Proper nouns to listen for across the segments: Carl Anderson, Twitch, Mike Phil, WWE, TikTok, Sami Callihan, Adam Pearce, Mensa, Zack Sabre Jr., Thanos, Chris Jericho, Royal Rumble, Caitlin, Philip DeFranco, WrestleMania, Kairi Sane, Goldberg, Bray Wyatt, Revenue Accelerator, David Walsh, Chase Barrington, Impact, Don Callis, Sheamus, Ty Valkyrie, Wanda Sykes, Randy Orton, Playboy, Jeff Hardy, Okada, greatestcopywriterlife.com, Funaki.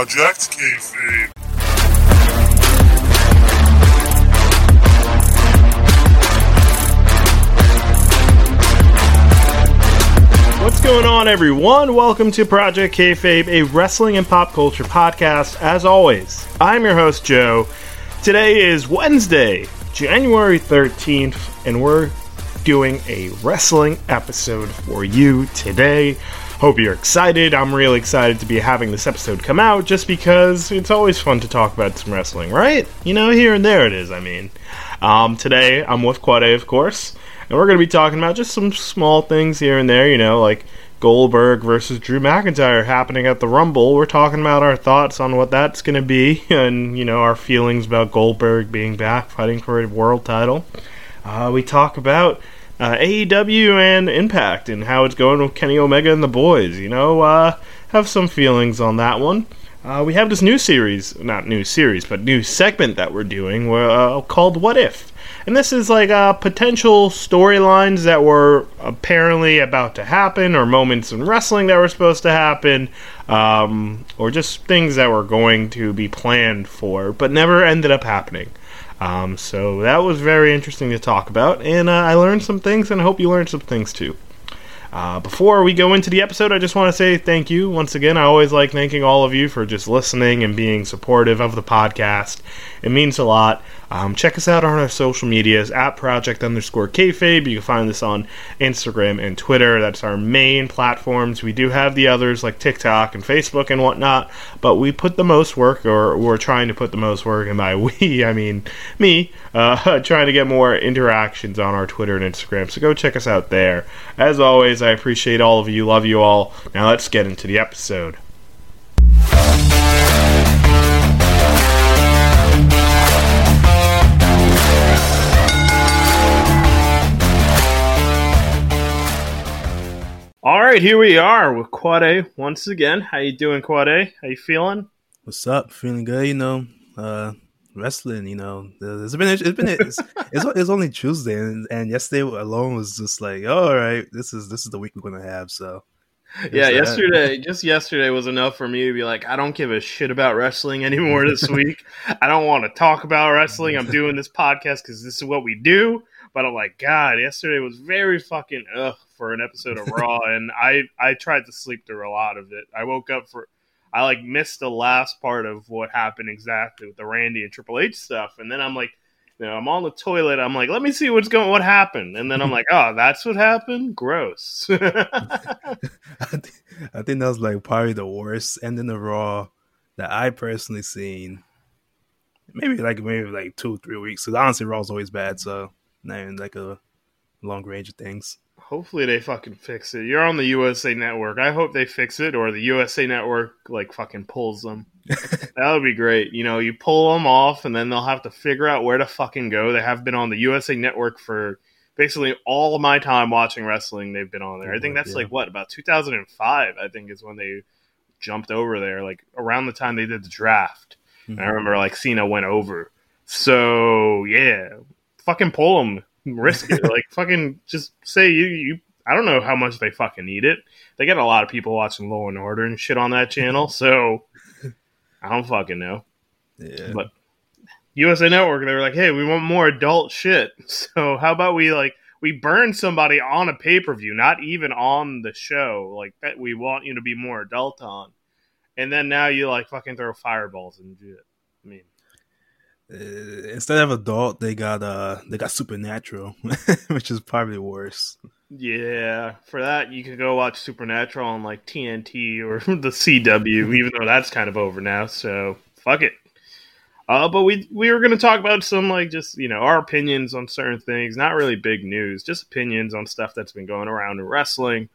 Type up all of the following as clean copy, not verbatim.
Project Kayfabe. What's going on, everyone? Welcome to Project Kayfabe, a wrestling and pop culture podcast. As always, I'm your host, Joe. Today is Wednesday, January 13th, and we're doing a wrestling episode for you today. Hope you're excited. I'm really excited to be having this episode come out just because it's always fun to talk about some wrestling, right? You know, here and there it is, I mean. Today, I'm with Quade, of course, and we're going to be talking about just some small things here and there, you know, like Goldberg versus Drew McIntyre happening at the Rumble. We're talking about our thoughts on what that's going to be and, you know, our feelings about Goldberg being back, fighting for a world title. We talk about AEW and Impact and how it's going with Kenny Omega and the boys, you know, have some feelings on that one. We have this new segment that we're doing called What If? And this is like potential storylines that were apparently about to happen or moments in wrestling that were supposed to happen or just things that were going to be planned for but never ended up happening. So that was very interesting to talk about, and I learned some things, and I hope you learned some things too. Before we go into the episode, I just want to say thank you once again. I always like thanking all of you for just listening and being supportive of the podcast. It means a lot. Check us out on our social medias at project_kayfabe. You can find this on Instagram and Twitter. That's our main platforms. We do have the others like TikTok and Facebook and whatnot, but we put the most work, or we're trying to put the most work, and by we, I mean me, trying to get more interactions on our Twitter and Instagram. So go check us out there. As always, I appreciate all of you. Love you all. Now let's get into the episode. Alright, here we are with Quade once again. How you doing, Quade? How you feeling? What's up? Feeling good, you know. Wrestling, you know. It's only Tuesday and yesterday alone was just like, oh, alright, this is the week we're gonna have, so yeah, yesterday was enough for me to be like, I don't give a shit about wrestling anymore this week. I don't want to talk about wrestling. I'm doing this podcast because this is what we do. But I'm like, God, yesterday was very fucking ugh for an episode of Raw, and I tried to sleep through a lot of it. I woke up I missed the last part of what happened exactly with the Randy and Triple H stuff, and then I'm like, you know, I'm on the toilet. I'm like, let me see what happened, and then I'm like, oh, that's what happened. Gross. I think that was like probably the worst ending of Raw that I personally seen. Maybe like 2-3 weeks. Because honestly, Raw's always bad, so. Not even like a long range of things. Hopefully they fucking fix it. You're on the USA Network. I hope they fix it, or the USA Network like fucking pulls them. That would be great. You know, you pull them off, and then they'll have to figure out where to fucking go. They have been on the USA Network for basically all of my time watching wrestling. They've been on there. I think that's about 2005. I think is when they jumped over there, like around the time they did the draft. Mm-hmm. And I remember like Cena went over. So yeah. Fucking pull them, risk it. Like fucking, just say you. I don't know how much they fucking need it. They got a lot of people watching Law and Order and shit on that channel, so I don't fucking know. Yeah. But USA Network, they were like, "Hey, we want more adult shit. So how about we burn somebody on a pay per view, not even on the show, like that we want you to be more adult on." And then now you like fucking throw fireballs and shit. I mean. Instead of adult, they got Supernatural, which is probably worse. Yeah, for that you could go watch Supernatural on like TNT or the CW, even though that's kind of over now. So fuck it. But we were going to talk about some like just, you know, our opinions on certain things, not really big news, just opinions on stuff that's been going around in wrestling.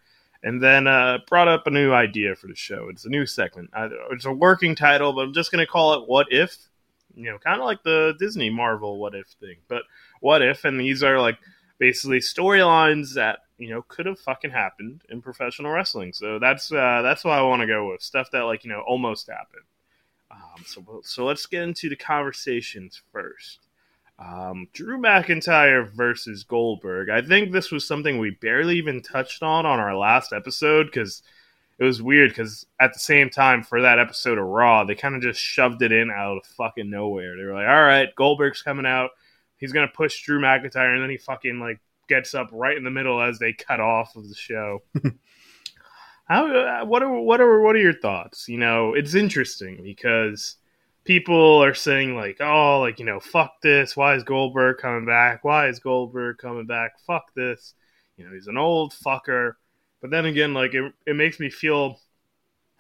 And then brought up a new idea for the show. It's a new segment. It's a working title, but I'm just going to call it What If. You know, kind of like the Disney Marvel What If thing, but What If, and these are like basically storylines that, you know, could have fucking happened in professional wrestling. So that's what I want to go with, stuff that like, you know, almost happened. So let's get into the conversations first. Drew McIntyre versus Goldberg. I think this was something we barely even touched on our last episode because it was weird because at the same time for that episode of Raw, they kind of just shoved it in out of fucking nowhere. They were like, all right, Goldberg's coming out. He's going to push Drew McIntyre, and then he fucking like gets up right in the middle as they cut off of the show. What are your thoughts? You know, it's interesting because people are saying like, oh, like, you know, fuck this. Why is Goldberg coming back? Fuck this. You know, he's an old fucker. But then again, like it makes me feel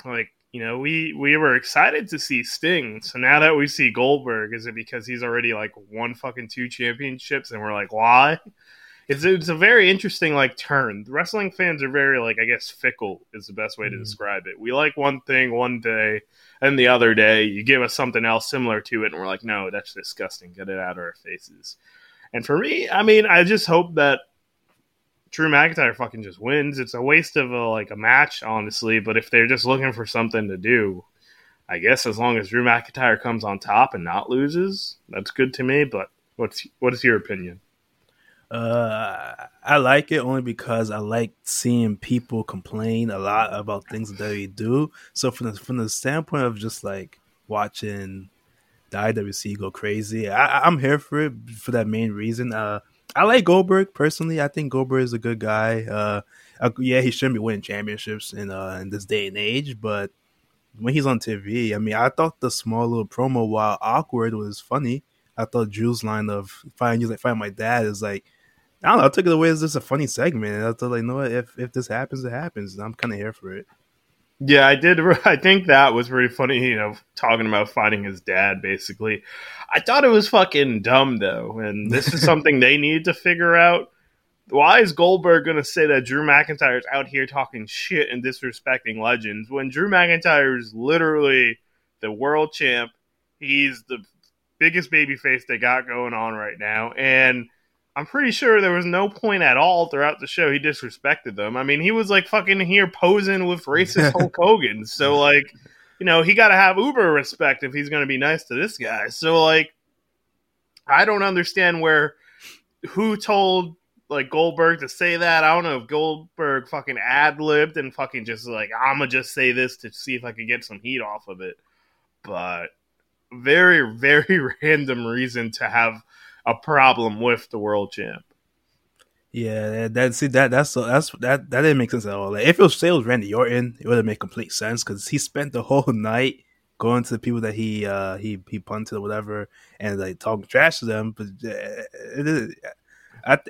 like, you know, we were excited to see Sting. So now that we see Goldberg, is it because he's already like won fucking 2 championships and we're like, why? It's a very interesting like turn. Wrestling fans are very like, I guess, fickle is the best way to describe it. We like one thing one day, and the other day you give us something else similar to it, and we're like, no, that's disgusting. Get it out of our faces. And for me, I mean, I just hope that Drew McIntyre fucking just wins. It's a waste of a match, honestly. But if they're just looking for something to do, I guess as long as Drew McIntyre comes on top and not loses, that's good to me. But what is your opinion? I like it only because I like seeing people complain a lot about things that they do. So from the standpoint of just like watching the IWC go crazy, I'm here for it for that main reason. I like Goldberg personally. I think Goldberg is a good guy. Yeah, he shouldn't be winning championships in this day and age, but when he's on TV, I mean, I thought the small little promo, while awkward, was funny. I thought Drew's line of find my dad is like, I don't know, I took it away as just a funny segment. And I thought, like, you know what, if this happens, it happens. And I'm kind of here for it. Yeah, I did. I think that was pretty funny, you know, talking about finding his dad, basically. I thought it was fucking dumb, though, and this is something they need to figure out. Why is Goldberg going to say that Drew McIntyre is out here talking shit and disrespecting legends when Drew McIntyre is literally the world champ? He's the biggest babyface they got going on right now, and I'm pretty sure there was no point at all throughout the show he disrespected them. I mean, he was like fucking here posing with racist Hulk Hogan. So like, you know, he got to have uber respect if he's going to be nice to this guy. So like, I don't understand who told like Goldberg to say that. I don't know if Goldberg fucking ad-libbed and fucking just like, I'm going to just say this to see if I can get some heat off of it. But very, very random reason to have a problem with the world champ. Yeah, that didn't make sense at all. Like, if it was Randy Orton, it would have made complete sense because he spent the whole night going to the people that he punted or whatever and like talking trash to them. But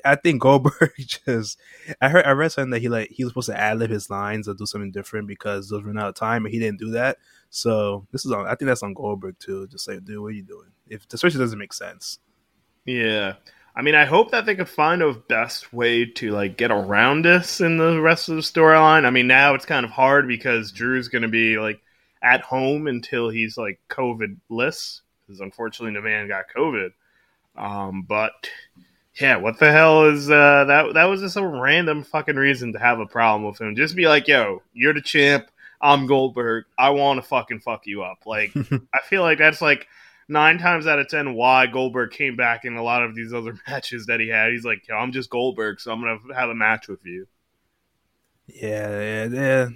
I think Goldberg just, I read something that he was supposed to ad-lib his lines or do something different because those ran out of time and he didn't do that. So I think that's on Goldberg too. Just like, dude, what are you doing? If the switch doesn't make sense. Yeah. I mean, I hope that they could find a best way to like get around this in the rest of the storyline. I mean, now it's kind of hard because Drew's going to be like at home until he's like COVID-less because unfortunately the man got COVID. But yeah, what the hell is that? That was just a random fucking reason to have a problem with him. Just be like, yo, you're the champ. I'm Goldberg. I want to fucking fuck you up. Like, I feel like that's like 9 times out of 10 why Goldberg came back in a lot of these other matches that he had. He's like, yo, I'm just Goldberg, so I'm going to have a match with you. Yeah.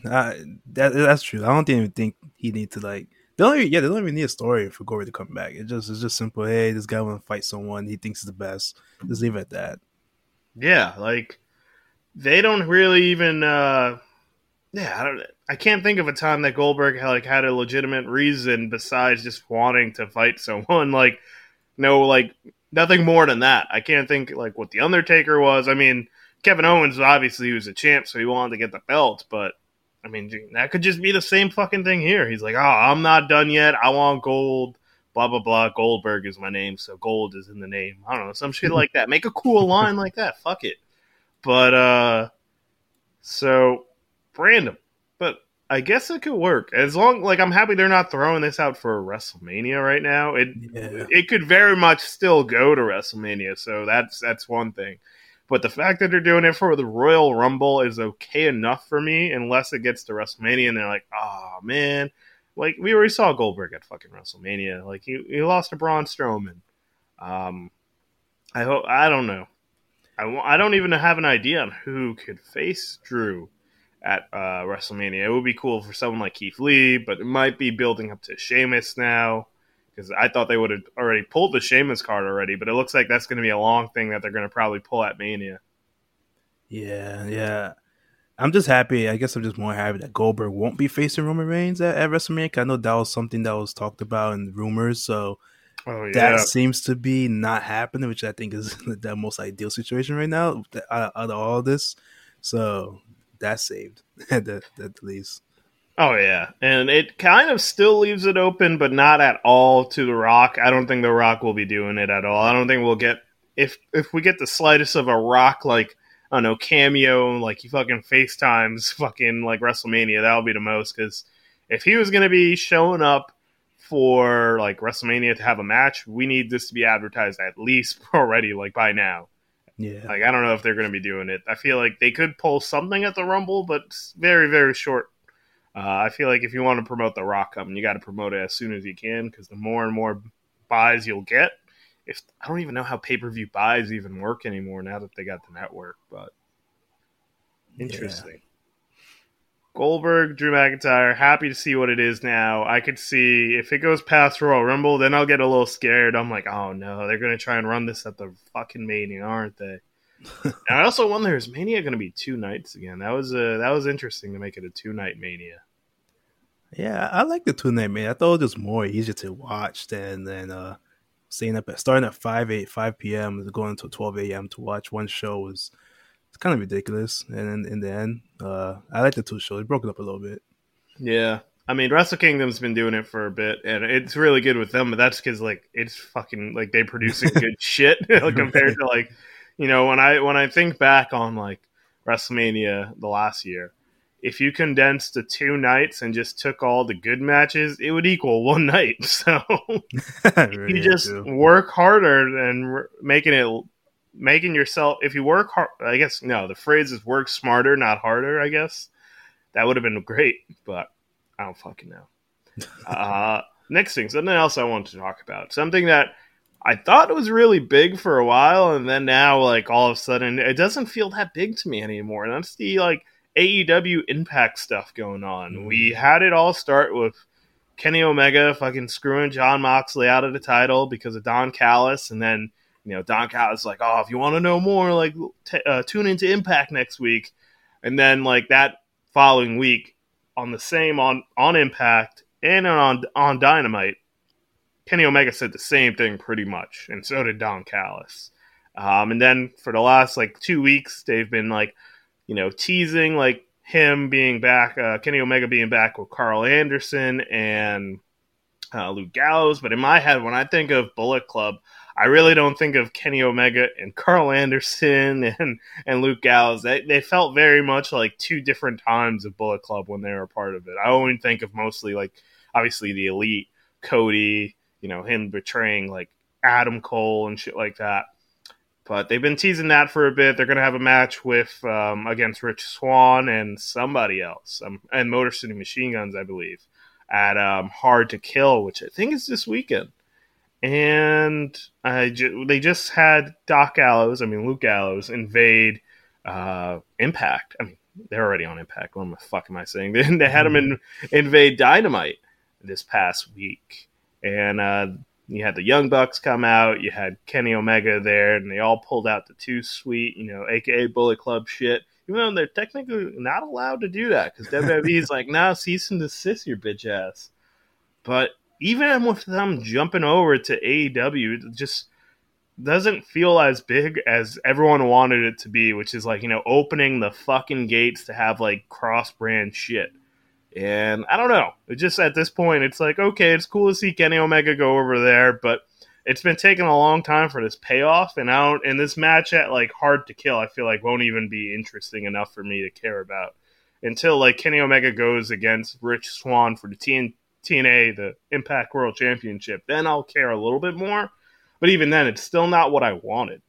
That's true. I don't even think he needs to, like... They don't even need a story for Goldberg to come back. It's just simple, hey, this guy wants to fight someone he thinks is the best. Just leave it at that. Yeah, like, they don't really even... I can't think of a time that Goldberg had a legitimate reason besides just wanting to fight someone. Like, no, like, nothing more than that. I can't think, like, what The Undertaker was. I mean, Kevin Owens, obviously, he was a champ, so he wanted to get the belt. But, I mean, that could just be the same fucking thing here. He's like, oh, I'm not done yet. I want gold. Blah, blah, blah. Goldberg is my name, so gold is in the name. I don't know, some shit like that. Make a cool line like that. Fuck it. But, so... random, but I guess it could work as long. Like, I'm happy they're not throwing this out for WrestleMania right now. It could very much still go to WrestleMania, so that's one thing. But the fact that they're doing it for the Royal Rumble is okay enough for me, unless it gets to WrestleMania and they're like, oh man, like we already saw Goldberg at fucking WrestleMania. Like he lost to Braun Strowman. I hope. I don't know. I don't even have an idea on who could face Drew at WrestleMania. It would be cool for someone like Keith Lee, but it might be building up to Sheamus now, because I thought they would have already pulled the Sheamus card already, but it looks like that's going to be a long thing that they're going to probably pull at Mania. Yeah. I'm just happy. I guess I'm just more happy that Goldberg won't be facing Roman Reigns at WrestleMania. I know that was something that was talked about in rumors, so that seems to be not happening, which I think is the most ideal situation right now out of all this. So that's saved at least. Oh, yeah. And it kind of still leaves it open, but not at all to The Rock. I don't think The Rock will be doing it at all. I don't think we'll get – if we get the slightest of a Rock, like, I don't know, cameo, like he fucking FaceTimes fucking like WrestleMania, that'll be the most. Because if he was going to be showing up for like WrestleMania to have a match, we need this to be advertised at least already, like by now. Yeah. Like, I don't know if they're going to be doing it. I feel like they could pull something at the Rumble, but it's very, very short. I feel like if you want to promote The Rock, you got to promote it as soon as you can, because the more and more buys you'll get. If I don't even know how pay-per-view buys even work anymore now that they got the network, but interesting. Yeah. Goldberg, Drew McIntyre, happy to see what it is now. I could see if it goes past Royal Rumble, then I'll get a little scared. I'm like, oh no, they're going to try and run this at the fucking Mania, aren't they? And I also wonder, is Mania going to be two nights again? That was interesting to make it a two-night Mania. Yeah, I like the two-night Mania. I thought it was more easier to watch than staying up starting at 5 p.m. and going until 12 a.m. to watch one show. It's kind of ridiculous. And in the end, I like the two shows. It broke it up a little bit. Yeah. I mean, Wrestle Kingdom's been doing it for a bit, and it's really good with them, but that's because, like, it's fucking, like, they're producing good shit compared to, like, you know, when I think back on like WrestleMania the last year, if you condensed the two nights and just took all the good matches, it would equal one night. So really you just work harder and making yourself. If you work hard, I guess no. The phrase is work smarter, not harder. I guess that would have been great, but I don't fucking know. Next thing, something else I wanted to talk about, something that I thought it was really big for a while, and then now, like, all of a sudden, it doesn't feel that big to me anymore. And that's the, like, AEW Impact stuff going on. Mm-hmm. We had it all start with Kenny Omega fucking screwing Jon Moxley out of the title because of Don Callis, and then, you know, Don Callis like, oh, if you want to know more, like, tune into Impact next week. And then, like, that following week, on Impact and on Dynamite, Kenny Omega said the same thing pretty much, and so did Don Callis. And then for the last, like, 2 weeks, they've been, like, you know, teasing, like, him being back, Kenny Omega being back with Carl Anderson and Luke Gallows. But in my head, when I think of Bullet Club, I really don't think of Kenny Omega and Carl Anderson and Luke Gallows. They felt very much like two different times of Bullet Club when they were a part of it. I only think of mostly, like, obviously the Elite, Cody, you know, him betraying, like, Adam Cole and shit like that. But they've been teasing that for a bit. They're going to have a match with against Rich Swann and somebody else, and Motor City Machine Guns, I believe, at Hard to Kill, which I think is this weekend. And they just had Luke Gallows invade Impact. I mean, they're already on Impact. What the fuck am I saying? They had him invade Dynamite this past week. And you had the Young Bucks come out. You had Kenny Omega there, and they all pulled out the Too Sweet, you know, a.k.a. Bullet Club shit, even though they're technically not allowed to do that because WWE's like, nah, cease and desist your bitch ass. But even with them jumping over to AEW, it just doesn't feel as big as everyone wanted it to be, which is like, you know, opening the fucking gates to have, like, cross-brand shit. And I don't know. It just, at this point, it's like, okay, it's cool to see Kenny Omega go over there, but it's been taking a long time for this payoff. And this match at, like, Hard to Kill, I feel like won't even be interesting enough for me to care about until, like, Kenny Omega goes against Rich Swann for the TNA, the Impact World Championship. Then I'll care a little bit more. But even then, it's still not what I wanted.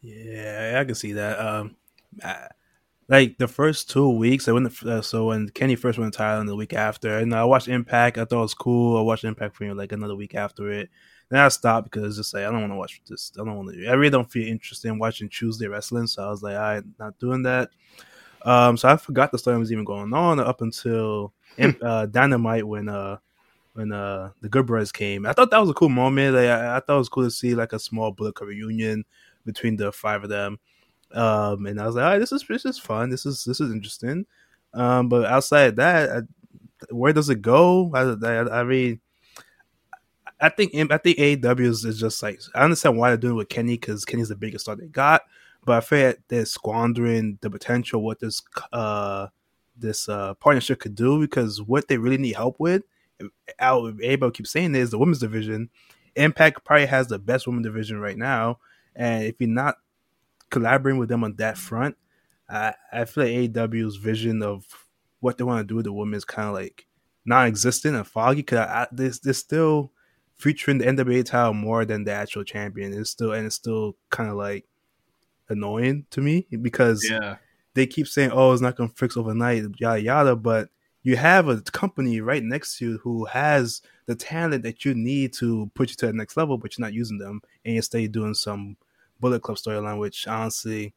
Yeah, I can see that. Like, the first 2 weeks, when Kenny first went to Thailand the week after, and I watched Impact. I thought it was cool. I watched Impact for, like, another week after it. Then I stopped because it's just like, I don't want to watch this. I really don't feel interested in watching Tuesday wrestling, so I was like, all right, not doing that. So I forgot the story was even going on up until Dynamite when the Good Brothers came. I thought that was a cool moment. Like, I thought it was cool to see like a small Bullet Club reunion between the five of them. And I was like, all right, this is fun. This is interesting. But outside of that, where does it go? I think AEW is just like, I understand why they're doing it with Kenny because Kenny's the biggest star they got, but I feel like they're squandering the potential what this partnership could do, because what they really need help with, AEW keeps saying this, the women's division. Impact probably has the best women's division right now, and if you're not collaborating with them on that front, I feel like AEW's vision of what they want to do with the women is kind of like non-existent and foggy, because they're still featuring the NWA title more than the actual champion. It's still kind of like annoying to me because they keep saying, oh, it's not going to fix overnight, yada, yada, but you have a company right next to you who has the talent that you need to put you to the next level, but you're not using them, and instead you're doing some Bullet Club storyline, which honestly,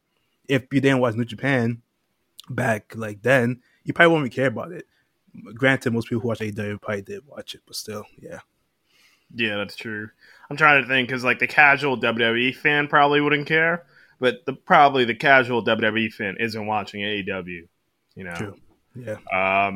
if you didn't watch New Japan back like then, you probably wouldn't care about it. Granted, most people who watch AEW probably did watch it, but still, yeah, that's true. I'm trying to think, because like the casual WWE fan probably wouldn't care, but probably the casual WWE fan isn't watching AEW, you know. True. Yeah.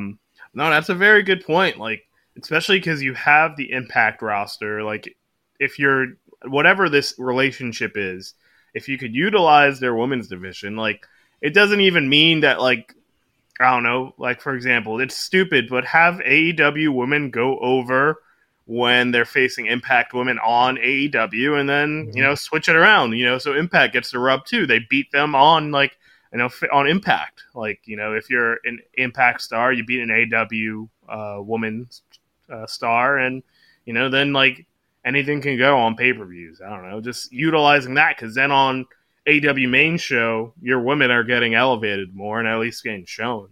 No, that's a very good point. Like, especially because you have the Impact roster. Like, if you're whatever this relationship is, if you could utilize their women's division, like, it doesn't even mean that, like, I don't know, like, for example, it's stupid, but have AEW women go over when they're facing Impact women on AEW, and then, you know, switch it around, you know, so Impact gets the rub too. They beat them on, like, you know, on Impact. Like, you know, if you're an Impact star, you beat an AEW woman star, and, you know, then, like, anything can go on pay-per-views. I don't know, just utilizing that, because then on AEW main show, your women are getting elevated more and at least getting shown.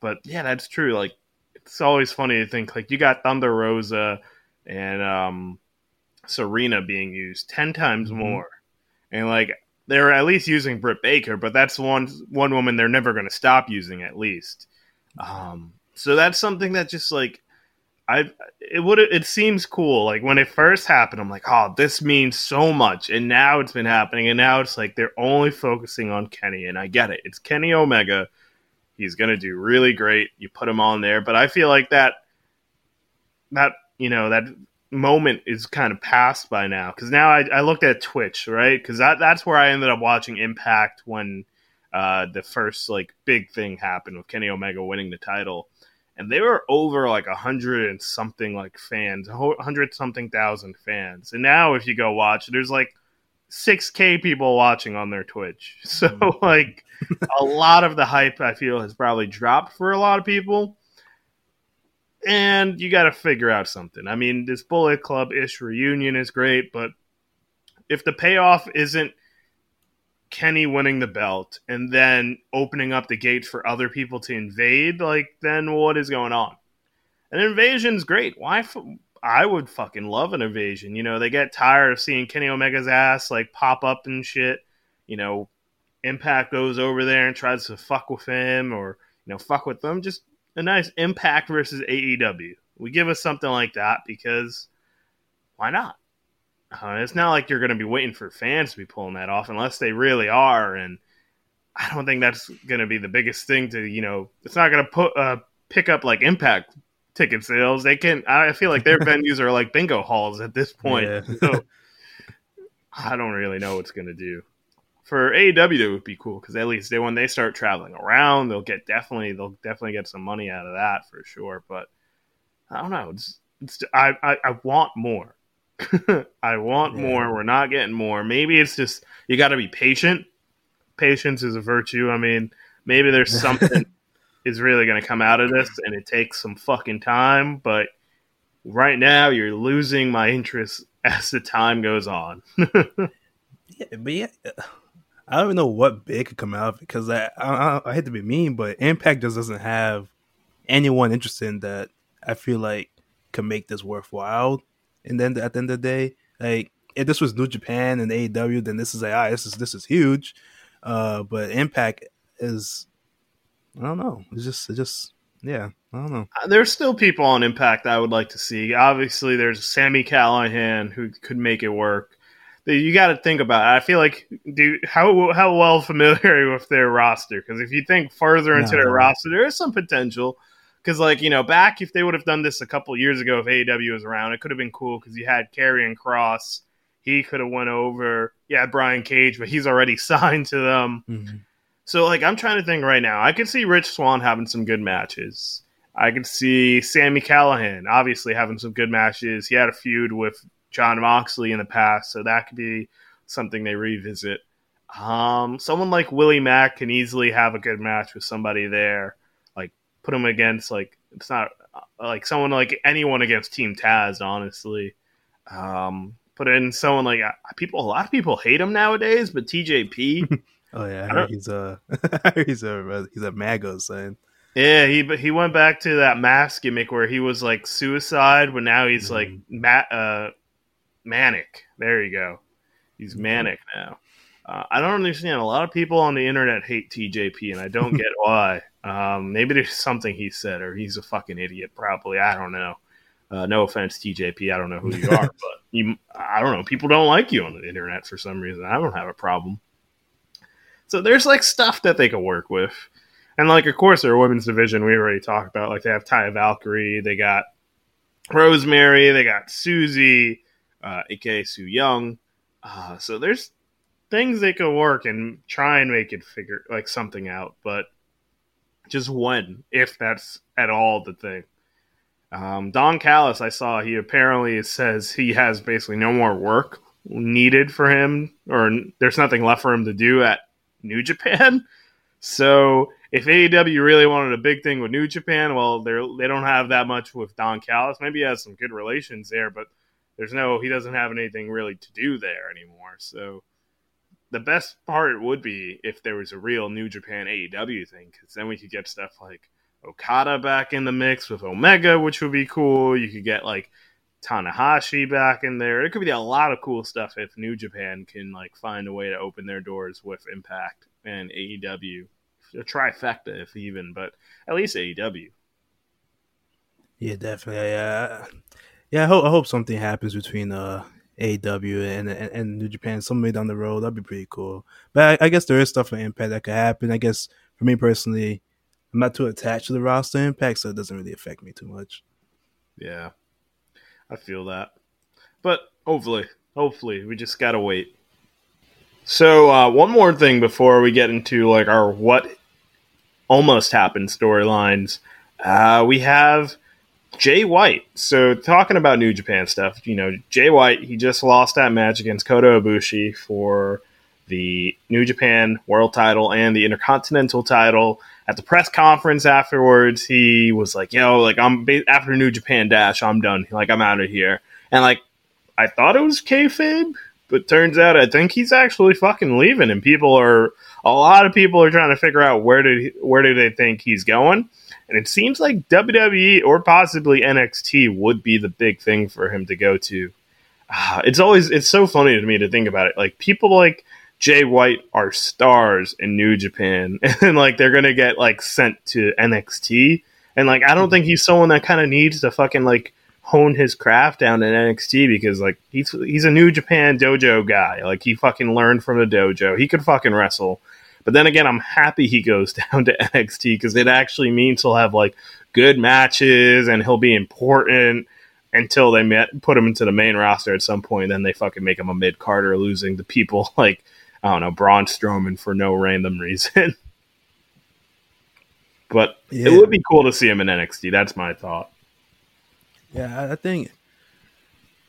But, yeah, that's true. Like, it's always funny to think, like, you got Thunder Rosa and Serena being used 10 times more. And, like, they're at least using Britt Baker, but that's one woman they're never going to stop using, at least. So that's something that just, like, it seems cool. Like, when it first happened, I'm like, oh, this means so much. And now it's been happening, and now it's like they're only focusing on Kenny, and I get it. It's Kenny Omega. He's going to do really great. You put him on there. But I feel like that you know, that moment is kind of passed by now. Because now I looked at Twitch, right? Because that's where I ended up watching Impact when the first, like, big thing happened with Kenny Omega winning the title. And they were over like 100 and something like fans, 100 something thousand fans. And now if you go watch, there's like 6,000 people watching on their Twitch. So like a lot of the hype, I feel, has probably dropped for a lot of people. And you got to figure out something. I mean, this Bullet Club-ish reunion is great, but if the payoff isn't Kenny winning the belt and then opening up the gates for other people to invade, like, then what is going on? An invasion's great. Why? I would fucking love an invasion. You know, they get tired of seeing Kenny Omega's ass, like, pop up and shit. You know, Impact goes over there and tries to fuck with him, or, you know, fuck with them. Just a nice Impact versus AEW. We give us something like that, because why not? It's not like you're going to be waiting for fans to be pulling that off, unless they really are. And I don't think that's going to be the biggest thing to, you know, it's not going to pick up like Impact ticket sales. They can, I feel like their venues are like bingo halls at this point. Yeah. So I don't really know what's going to do. For AEW, it would be cool, because at least when they start traveling around, they'll definitely get some money out of that for sure. But I don't know. I want more. I want more. We're not getting more. Maybe it's just you got to be patient. Patience is a virtue. I mean, maybe there's something is really going to come out of this, and it takes some fucking time. But right now, you're losing my interest as the time goes on. Yeah, I don't even know what big could come out of it, because I hate to be mean, but Impact just doesn't have anyone interested in that I feel like can make this worthwhile. And then at the end of the day, like, if this was New Japan and AEW, then this is like, all right, this is huge. But Impact, as I don't know. It's just yeah, I don't know. There's still people on Impact I would like to see. Obviously, there's Sami Callihan who could make it work. You got to think about it. I feel like, dude, how well familiar with their roster? Because if you think further into their roster, there is some potential. Because, like, you know, back if they would have done this a couple years ago, if AEW was around, it could have been cool because you had Karrion Kross. He could have went over. Yeah, Brian Cage, but he's already signed to them. Mm-hmm. So, like, I'm trying to think right now. I can see Rich Swann having some good matches. I can see Sami Callihan, obviously, having some good matches. He had a feud with Jon Moxley in the past, so that could be something they revisit. Someone like Willie Mack can easily have a good match with somebody there. Like, put him against, like, it's not like someone like anyone against Team Taz, honestly. Put in someone like people. A lot of people hate him nowadays, but TJP. Oh yeah, I heard he's a MAGA sign. Yeah, he went back to that mask gimmick where he was like Suicide, but now he's like manic. There you go. He's manic now. I don't understand. A lot of people on the internet hate TJP, and I don't get why. Maybe there's something he said, or he's a fucking idiot. Probably. I don't know. No offense, TJP. I don't know who you are, but I don't know. People don't like you on the internet for some reason. I don't have a problem. So there's like stuff that they could work with. And like, of course, their women's division, we already talked about. Like, they have Ty Valkyrie. They got Rosemary. They got Susie, a.k.a. Su Yung. So there's things they could work and try and make it figure like something out. But just when, if that's at all the thing. Don Callis, I saw, he apparently says he has basically no more work needed for him, or there's nothing left for him to do at New Japan. So if AEW really wanted a big thing with New Japan, well, they don't have that much with Don Callis. Maybe he has some good relations there, but he doesn't have anything really to do there anymore. So the best part would be if there was a real New Japan AEW thing, because then we could get stuff like Okada back in the mix with Omega, which would be cool. You could get like Tanahashi back in there. It could be a lot of cool stuff if New Japan can like find a way to open their doors with Impact and AEW. A trifecta, if even, but at least AEW. Yeah, definitely. Yeah. I hope something happens between AEW and New Japan someday down the road. That'd be pretty cool. But I guess there is stuff on Impact that could happen. I guess for me personally, I'm not too attached to the roster Impact, so it doesn't really affect me too much. Yeah, I feel that. But hopefully, we just gotta wait. So one more thing before we get into like our what almost happened storylines, we have Jay White. So talking about New Japan stuff, you know, Jay White, he just lost that match against Kota Ibushi for the New Japan World Title and the Intercontinental Title. At the press conference afterwards, he was like, "Yo, like after New Japan Dash, I'm done. Like I'm out of here." And like I thought it was kayfabe, but turns out I think he's actually fucking leaving, and a lot of people are trying to figure out where do they think he's going. And it seems like WWE or possibly NXT would be the big thing for him to go to. It's so funny to me to think about it. Like people like Jay White are stars in New Japan, and like they're gonna get like sent to NXT. And like I don't think he's someone that kind of needs to fucking like hone his craft down in NXT, because like he's a New Japan dojo guy. Like he fucking learned from the dojo. He could fucking wrestle. But then again, I'm happy he goes down to NXT because it actually means he'll have like good matches and he'll be important until they put him into the main roster at some point. Then they fucking make him a mid-carder, losing to people like, I don't know, Braun Strowman for no random reason. But yeah, it would be cool to see him in NXT. That's my thought. Yeah, I think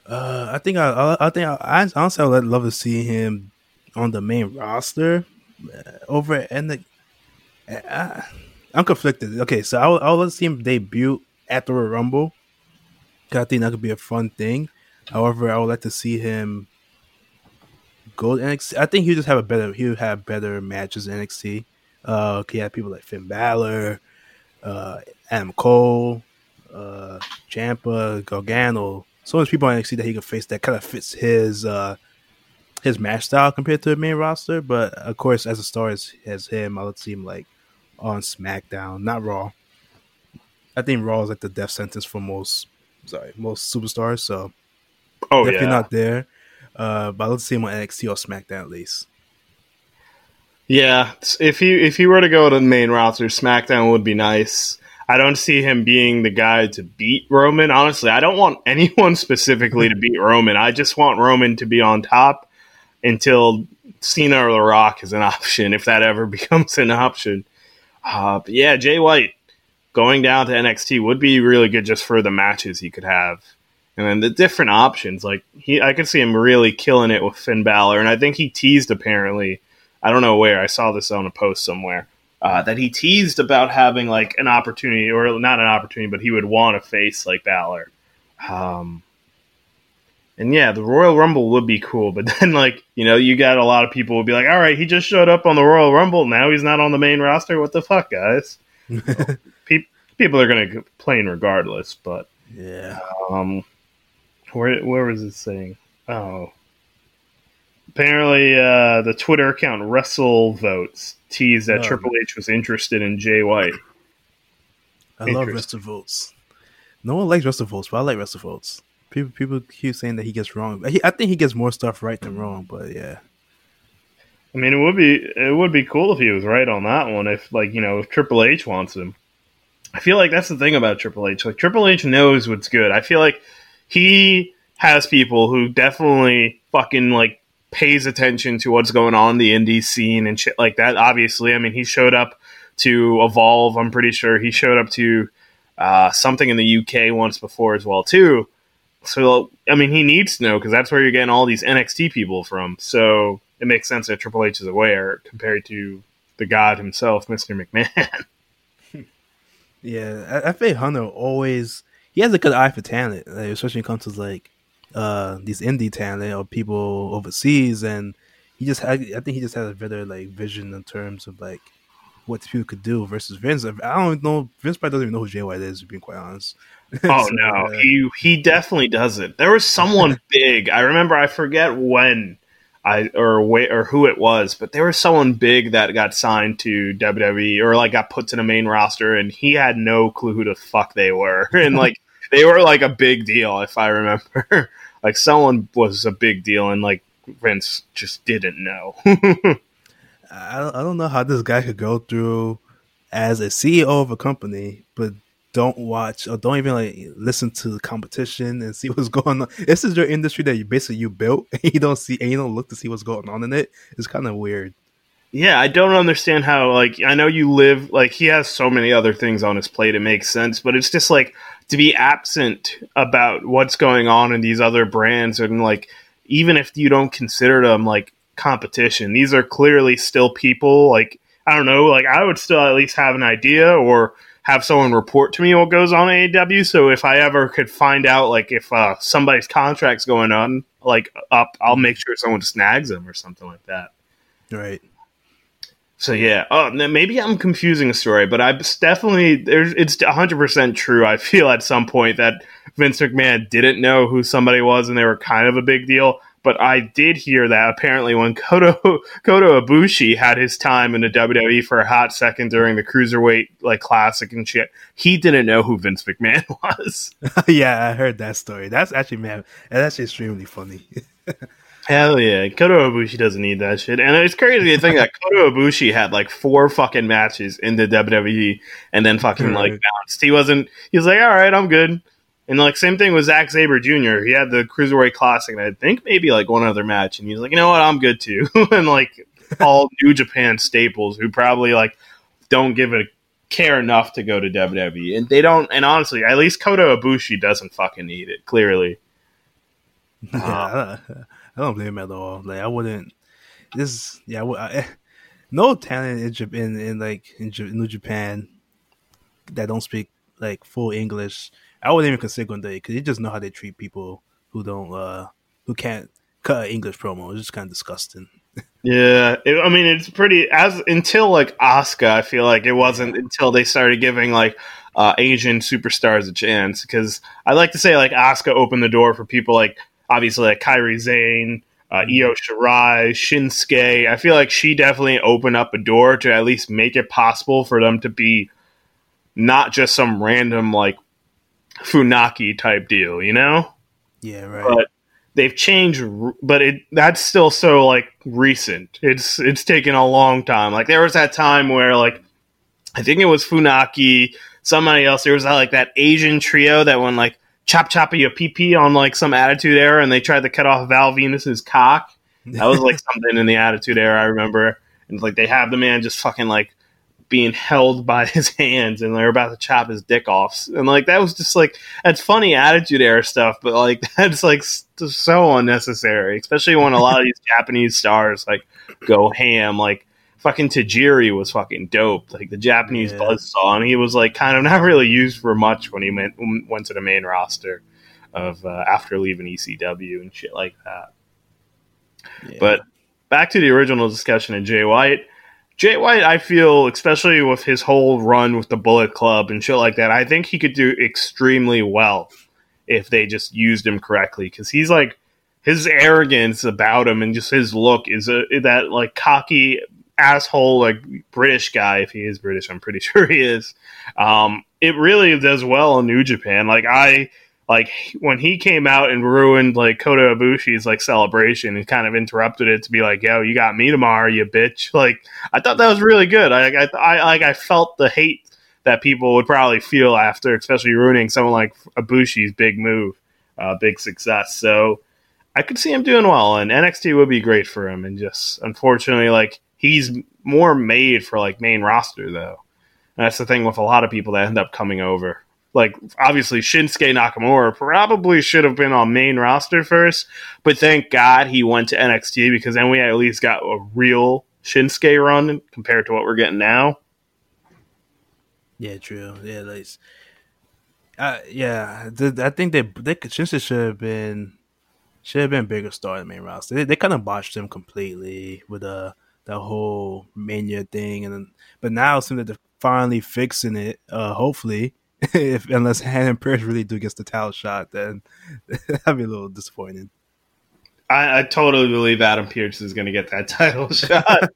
honestly I would love to see him on the main roster over and I'm conflicted. Okay, so I would love to see him debut at the Royal Rumble, because I think that could be a fun thing. However, I would like to see him go to NXT. I think he would have better matches in NXT. He had people like Finn Balor, Adam Cole, Ciampa, Gargano, so many people on NXT that he could face that kind of fits his his match style compared to the main roster. But of course, as a star as him, I would see him like on SmackDown, not Raw. I think Raw is like the death sentence for most superstars. So definitely not there. But let's see him on NXT or SmackDown at least. Yeah, if he were to go to the main roster, SmackDown would be nice. I don't see him being the guy to beat Roman. Honestly, I don't want anyone specifically to beat Roman. I just want Roman to be on top until Cena or The Rock is an option, if that ever becomes an option. But yeah, Jay White going down to NXT would be really good just for the matches he could have. And then the different options, like I could see him really killing it with Finn Balor. And I think he teased, apparently, I don't know where, I saw this on a post somewhere, that he teased about having like an opportunity, or not an opportunity, but he would want to face like Balor. And yeah, the Royal Rumble would be cool. But then, like, you know, you got a lot of people would be like, all right, he just showed up on the Royal Rumble. Now he's not on the main roster. What the fuck, guys? People are going to complain regardless. But yeah. Where was it saying? Oh, apparently the Twitter account WrestleVotes teased that Triple H was interested in Jay White. I love WrestleVotes. No one likes WrestleVotes, but I like WrestleVotes. People keep saying that he gets wrong. I think he gets more stuff right than wrong, but yeah. I mean, it would be cool if he was right on that one. If, like, you know, if Triple H wants him, I feel like that's the thing about Triple H. Like, Triple H knows what's good. I feel like he has people who definitely fucking, like, pays attention to what's going on in the indie scene and shit like that, obviously. I mean, he showed up to Evolve, I'm pretty sure. He showed up to something in the UK once before as well, too. So, I mean, he needs to know, because that's where you're getting all these NXT people from. So it makes sense that Triple H is aware compared to the god himself, Mr. McMahon. Yeah, I think Hunter always... He has a good eye for talent, like, especially when it comes to like these indie talent or people overseas, and I think he just has a better like vision in terms of like what people could do versus Vince. I don't know. Vince probably doesn't even know who Jay White is, to be quite honest. Oh, so, no, he definitely doesn't. There was someone big. I remember. I forget when or who it was, but there was someone big that got signed to WWE or like got put to the main roster, and he had no clue who the fuck they were. And like they were like a big deal, if I remember. Like someone was a big deal, and like Vince just didn't know. I don't know how this guy could go through as a CEO of a company, but don't watch or don't even like listen to the competition and see what's going on. This is your industry that you basically built, and you don't look to see what's going on in it. It's kind of weird. Yeah, I don't understand how, like, I know you live, like, he has so many other things on his plate, it makes sense, but it's just like to be absent about what's going on in these other brands, and like even if you don't consider them like competition, these are clearly still people. Like, I don't know, like I would still at least have an idea or have someone report to me what goes on at AEW. So if I ever could find out, like, if somebody's contract's going on, like, up, I'll make sure someone snags them or something like that. Right. So, yeah. Oh, maybe I'm confusing a story, but I definitely, it's 100% true, I feel, at some point that Vince McMahon didn't know who somebody was and they were kind of a big deal. But I did hear that apparently when Kota Ibushi had his time in the WWE for a hot second during the Cruiserweight like Classic and shit, he didn't know who Vince McMahon was. Yeah, I heard that story. That's actually mad. That's extremely funny. Hell yeah. Kota Ibushi doesn't need that shit. And it's crazy to think that Kota Ibushi had like 4 fucking matches in the WWE and then fucking like bounced. He was like, all right, I'm good. And, like, same thing with Zack Sabre Jr. He had the Cruiserweight Classic, and I think maybe, like, one other match. And he was like, you know what, I'm good, too. And, like, all New Japan staples who probably, like, don't give a care enough to go to WWE. And they don't – and, honestly, at least Kota Ibushi doesn't fucking need it, clearly. Yeah, I don't blame him at all. Like, I wouldn't – this – yeah, no talent in New Japan that don't speak, like, full English – I wouldn't even consider going there because you just know how they treat people who don't, who can't cut an English promo. It's just kind of disgusting. Yeah, I mean, it's pretty until like Asuka. I feel like it wasn't until they started giving like Asian superstars a chance, because I like to say like Asuka opened the door for people like obviously like Kairi Sane, Io Shirai, Shinsuke. I feel like she definitely opened up a door to at least make it possible for them to be not just some random, like, Funaki type deal, you know? Yeah, right. But they've changed, but that's still so, like, recent. It's taken a long time. Like, there was that time where, like, I think it was Funaki, somebody else. There was, like, that Asian trio that went, like, chop your PP on, like, some Attitude Era, and they tried to cut off Val Venus's cock. That was, like, something in the Attitude Era, I remember. And, like, they have the man just fucking, like, being held by his hands, and they're about to chop his dick off. And, like, that was just, like, that's funny Attitude Era stuff, but, like, that's, like, so unnecessary, especially when a lot of these Japanese stars, like, go ham. Like, fucking Tajiri was fucking dope. Like, the Japanese buzzsaw, and he was, like, kind of not really used for much when he went to the main roster of after leaving ECW and shit like that. Yeah. But back to the original discussion of Jay White. Jay White, I feel, especially with his whole run with the Bullet Club and shit like that, I think he could do extremely well if they just used him correctly. Because he's like, his arrogance about him and just his look is that like cocky asshole, like British guy. If he is British, I'm pretty sure he is. It really does well on New Japan. Like when he came out and ruined like Kota Ibushi's like celebration and kind of interrupted it to be like, "Yo, you got me tomorrow, you bitch." Like, I thought that was really good. I felt the hate that people would probably feel after, especially ruining someone like Ibushi's big move, big success. So I could see him doing well, and NXT would be great for him. And just unfortunately, like, he's more made for like main roster though. And that's the thing with a lot of people that end up coming over. Like, obviously, Shinsuke Nakamura probably should have been on main roster first, but thank God he went to NXT, because then we at least got a real Shinsuke run compared to what we're getting now. Yeah, true. Yeah, like, I think they Shinsuke should have been a bigger star in the main roster. They kind of botched him completely with the whole Mania thing, but now it seems that they're finally fixing it. Hopefully. Unless Hannah Pierce really do gets the title shot, then that'd be a little disappointing. I totally believe Adam Pearce is going to get that title shot.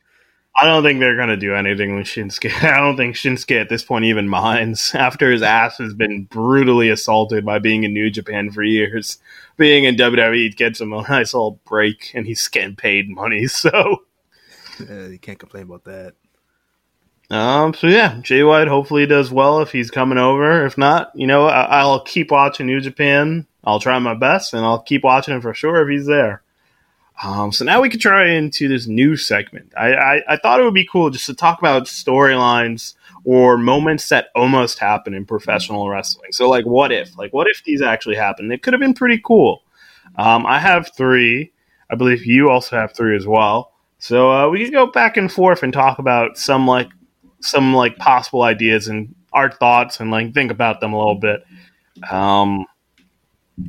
I don't think they're going to do anything with Shinsuke. I don't think Shinsuke at this point even minds, after his ass has been brutally assaulted by being in New Japan for years. Being in WWE gets him a nice little break, and he's getting paid money, so you can't complain about that. So yeah, Jay White hopefully does well if he's coming over. If not, you know, I'll keep watching New Japan. I'll try my best, and I'll keep watching him for sure if he's there. So now we can try into this new segment. I thought it would be cool just to talk about storylines or moments that almost happen in professional wrestling. So like, what if these actually happen? It could have been pretty cool. I have three. I believe you also have three as well. So we can go back and forth and talk about some possible ideas and our thoughts, and like think about them a little bit.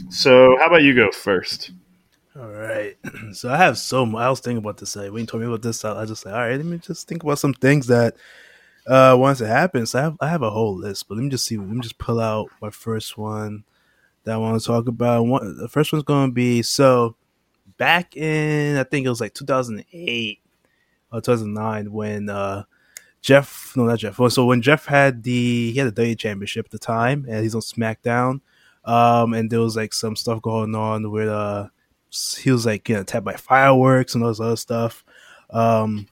So how about you go first? All right. So I have so much. I was thinking about this. Like, when you told me about this, I was just like, all right, let me just think about some things that once it happens. So I have a whole list, but let me just see. Let me just pull out my first one that I want to talk about. The first one's going to be, so back in, I think it was like 2008 or 2009 when when Jeff had the WWE Championship at the time, and he's on SmackDown, and there was like some stuff going on where he was like attacked by fireworks and all this other stuff, and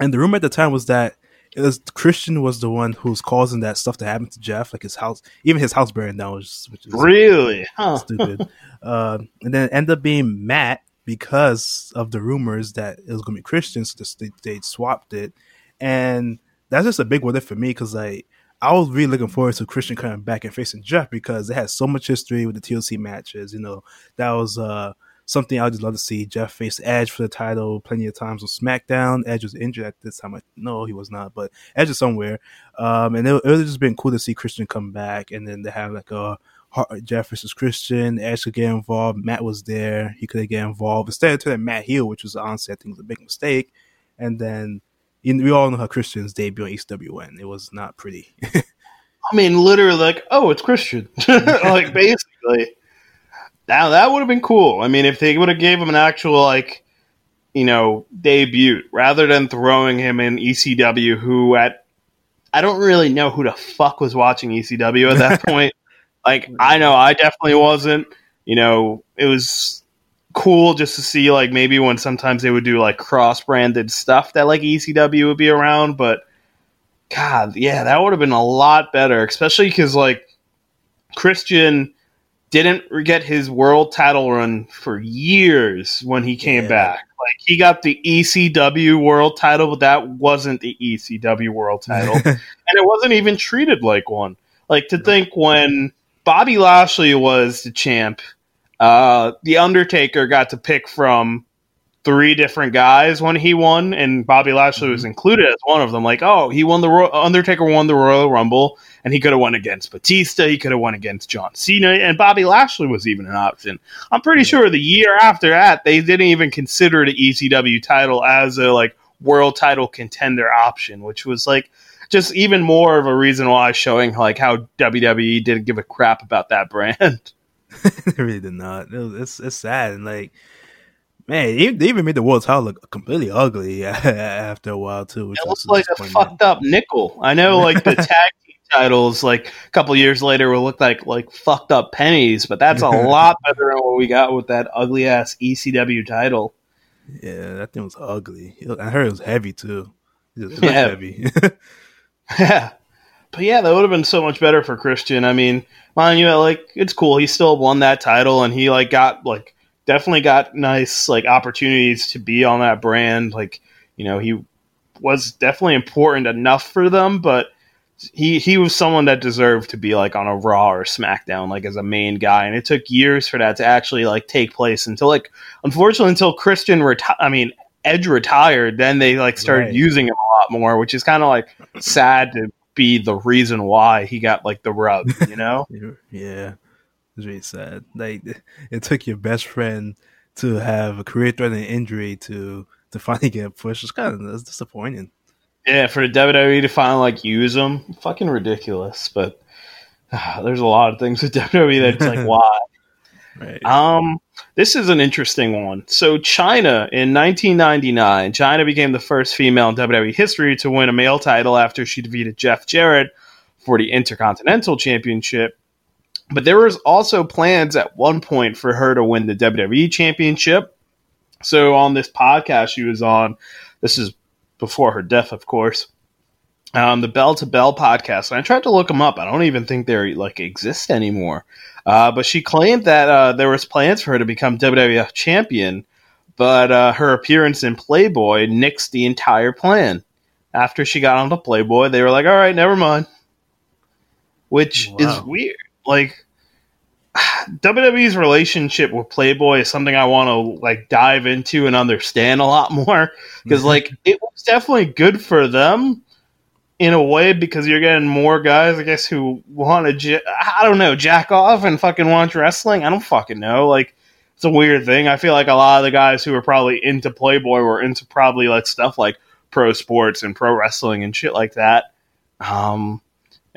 the rumor at the time was that it was Christian was the one who was causing that stuff to happen to Jeff, like his house, even his house burning down, which is really stupid, and then it ended up being Matt because of the rumors that it was going to be Christian, so they swapped it. And that's just a big what if for me, because like, I was really looking forward to Christian coming back and facing Jeff, because it has so much history with the TLC matches. You know, that was something I would just love to see. Jeff face Edge for the title plenty of times on SmackDown. Edge was injured at this time. No, he was not, but Edge is somewhere. And it would have just been cool to see Christian come back, and then to have like a Jeff versus Christian. Edge could get involved. Matt was there. He could get involved. Instead, it turned Matt heel, which was honestly, I think, was a big mistake. And then we all know how Christian's debut on ECW went. It was not pretty. I mean, literally, like, oh, it's Christian. Like, basically. Now that would have been cool. I mean, if they would have gave him an actual, like, you know, debut rather than throwing him in ECW, who at I don't really know who the fuck was watching ECW at that point. Like, I know I definitely wasn't. You know, it was cool just to see, like, maybe when sometimes they would do, like, cross-branded stuff that, like, ECW would be around. But, God, yeah, that would have been a lot better, especially because, like, Christian didn't get his world title run for years when he came back. Like, he got the ECW world title, but that wasn't the ECW world title. And it wasn't even treated like one. Like, to think when Bobby Lashley was the champ, The Undertaker got to pick from three different guys when he won, and Bobby Lashley was included as one of them. Like, oh, he won the Undertaker won the Royal Rumble, and he could have won against Batista, he could have won against John Cena, and Bobby Lashley was even an option. I'm pretty sure the year after that, they didn't even consider the ECW title as a, like, world title contender option, which was, like, just even more of a reason why showing, like, how WWE didn't give a crap about that brand. They really did not. It's sad. And, like, man, they even made the world title look completely ugly after a while, too. It looks like a fucked up nickel. I know, like, the tag team titles, like, a couple years later will look like fucked up pennies, but that's a lot better than what we got with that ugly ass ECW title. Yeah, that thing was ugly. I heard it was heavy, too. It was heavy. Yeah. But yeah, that would have been so much better for Christian. I mean, mind you, like, it's cool. He still won that title, and he, like, got, like, definitely got nice, like, opportunities to be on that brand. Like, you know, he was definitely important enough for them, but he was someone that deserved to be, like, on a Raw or SmackDown, like, as a main guy. And it took years for that to actually, like, take place until, like, unfortunately, until Christian Edge retired. Then they, like, started using him a lot more, which is kind of, like, sad to be the reason why he got, like, the rub, you know? Yeah, it's really sad. Like, it took your best friend to have a career-threatening injury to finally get pushed. It's kind of disappointing. Yeah, for the WWE to finally, like, use him, fucking ridiculous. But there's a lot of things with WWE that's like, why? Right. This is an interesting one. So Chyna, in 1999, Chyna became the first female in WWE history to win a male title after she defeated Jeff Jarrett for the Intercontinental Championship. But there was also plans at one point for her to win the WWE Championship. So on this podcast she was on, this is before her death, of course, the Bell to Bell podcast. And I tried to look them up. I don't even think they, like, exist anymore. But she claimed that there was plans for her to become WWF champion, but her appearance in Playboy nixed the entire plan. After she got onto Playboy, they were like, all right, never mind. Which is weird. Like, WWE's relationship with Playboy is something I want to, like, dive into and understand a lot more. Because, like, it was definitely good for them, in a way, because you're getting more guys, I guess, who want to, I don't know, jack off and fucking watch wrestling. I don't fucking know. Like, it's a weird thing. I feel like a lot of the guys who were probably into Playboy were into probably, like, stuff like pro sports and pro wrestling and shit like that. And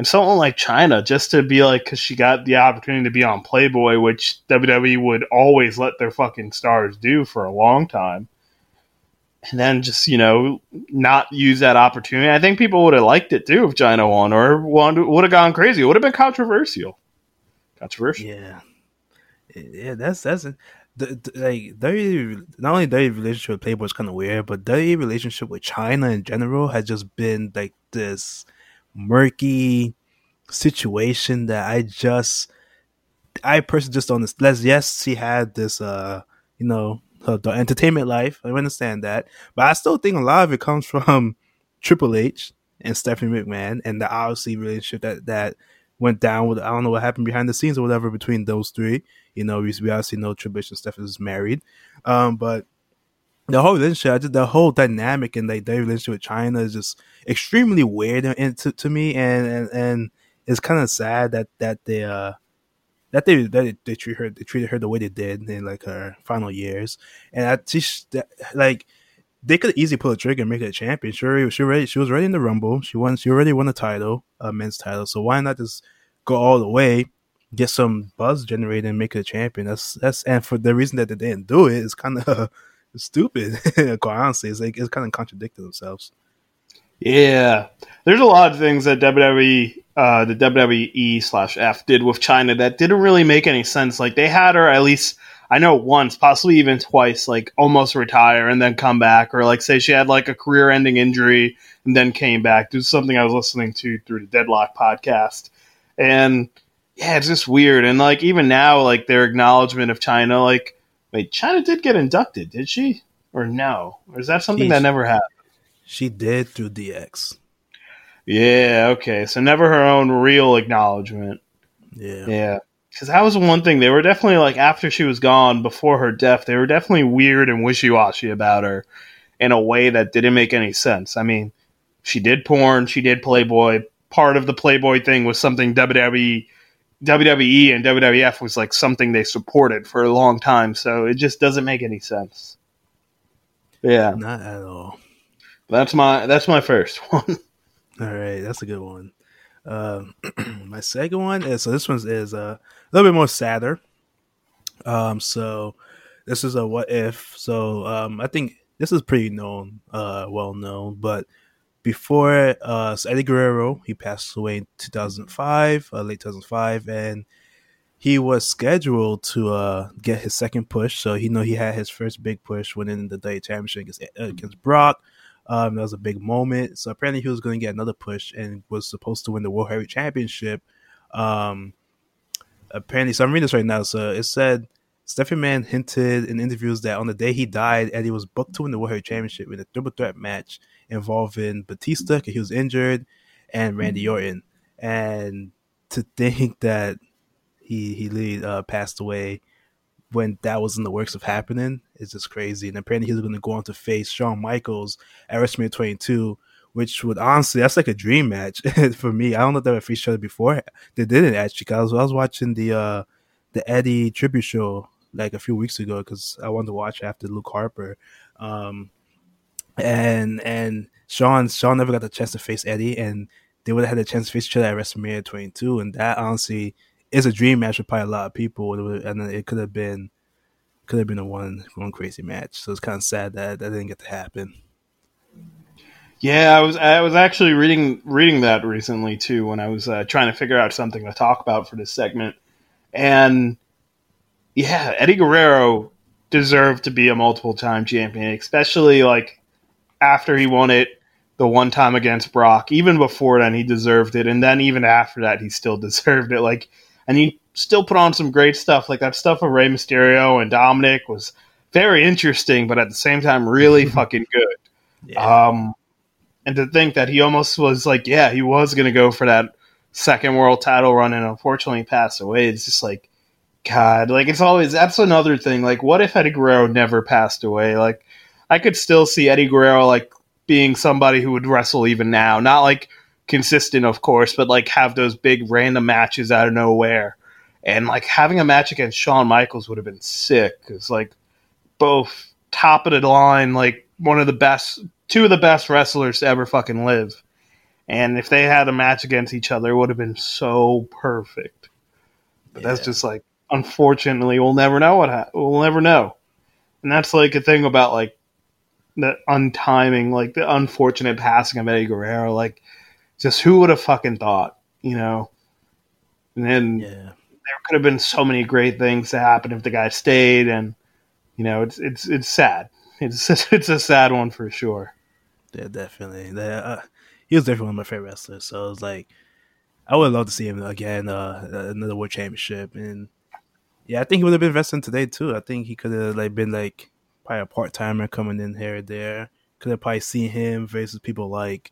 someone like Chyna, just to be like, because she got the opportunity to be on Playboy, which WWE would always let their fucking stars do for a long time. And then just, you know, not use that opportunity. I think people would have liked it, too, if Chyna won, or would have gone crazy. It would have been controversial. Yeah. Yeah, that's it. Like, not only their relationship with Playboy is kind of weird, but their relationship with Chyna in general has just been, like, this murky situation that I personally just don't understand. Yes, she had this, you know, the entertainment life, I understand that, but I still think a lot of it comes from Triple H and Stephanie McMahon, and the obviously relationship that went down with. I don't know what happened behind the scenes or whatever between those three. You know, we obviously know Triple H and Stephanie is married, but the whole relationship, the whole dynamic, and like their relationship with Chyna is just extremely weird to me, and it's kind of sad that they treated her the way they did in, like, her final years. And I just, like, they could easily pull a trigger and make her a champion. She was already in the Rumble. She already won the title, men's title. So why not just go all the way get some buzz generated and make it a champion. That's and for the reason that they didn't do it is kind of stupid. Quite honestly, it's like it's kind of contradicting themselves. Yeah, there's a lot of things that WWE, the WWE/F did with Chyna that didn't really make any sense. Like they had her at least, I know once, possibly even twice, like almost retire and then come back, or like say she had like a career-ending injury and then came back. This is something I was listening to through the Deadlock podcast, and yeah, it's just weird. And like even now, like their acknowledgement of Chyna, like wait, Chyna did get inducted, did she? Or no? Or is that something that never happened? She did through DX. Yeah, okay. So never her own real acknowledgement. Yeah. Yeah. Because that was one thing. They were definitely, like, after she was gone, before her death, they were definitely weird and wishy-washy about her in a way that didn't make any sense. I mean, she did porn. She did Playboy. Part of the Playboy thing was something WWE and WWF was, like, something they supported for a long time. So it just doesn't make any sense. Yeah. Not at all. That's my first one. All right, that's a good one. My second one is this one is a little bit more sadder. So this is a what if. So I think this is pretty known, well known. But before so Eddie Guerrero, he passed away in 2005, late 2005, and he was scheduled to get his second push. So he had his first big push, winning the WWE Championship against Brock. That was a big moment. So apparently he was going to get another push and was supposed to win the World Heavyweight Championship. Apparently, so I'm reading this right now. So it said Stephanie Mann hinted in interviews that on the day he died, Eddie was booked to win the World Heavyweight Championship in a triple threat match involving Batista, because he was injured, and Randy Orton. And to think that he passed away when that was in the works of happening, it's just crazy. And apparently he's going to go on to face Shawn Michaels at WrestleMania 22, which would honestly, that's like a dream match for me. I don't know if they ever faced each other before. They didn't actually, because I was watching the Eddie tribute show like a few weeks ago because I wanted to watch after Luke Harper. And Shawn never got the chance to face Eddie, and they would have had a chance to face each other at WrestleMania 22. And that honestly, it's a dream match with probably a lot of people, and it could have been a one crazy match. So it's kind of sad that didn't get to happen. Yeah, I was actually reading that recently too when I was trying to figure out something to talk about for this segment. And yeah, Eddie Guerrero deserved to be a multiple-time champion, especially like after he won it the one time against Brock. Even before then, he deserved it, and then even after that, he still deserved it. Like. And he still put on some great stuff. Like that stuff with Rey Mysterio and Dominic was very interesting, but at the same time, really fucking good. Yeah. And to think that he almost was like, yeah, he was going to go for that second world title run and unfortunately passed away. It's just like, God, like it's always, that's another thing. Like what if Eddie Guerrero never passed away? Like I could still see Eddie Guerrero like being somebody who would wrestle even now. Not like consistent, of course, but like have those big random matches out of nowhere, and like having a match against Shawn Michaels would have been sick. It's like both top of the line, like two of the best wrestlers to ever fucking live, and if they had a match against each other, it would have been so perfect. But yeah. That's just like, unfortunately, we'll never know we'll never know, and that's like a thing about like the untiming, like the unfortunate passing of Eddie Guerrero, like. Just who would have fucking thought, you know? And then there could have been so many great things to happen if the guy stayed, and you know, it's sad. It's a sad one for sure. Yeah, definitely. He was definitely one of my favorite wrestlers. So it was like, I would love to see him again, another world championship. And yeah, I think he would have been wrestling today too. I think he could have like been like probably a part timer coming in here or there. Could have probably seen him versus people like.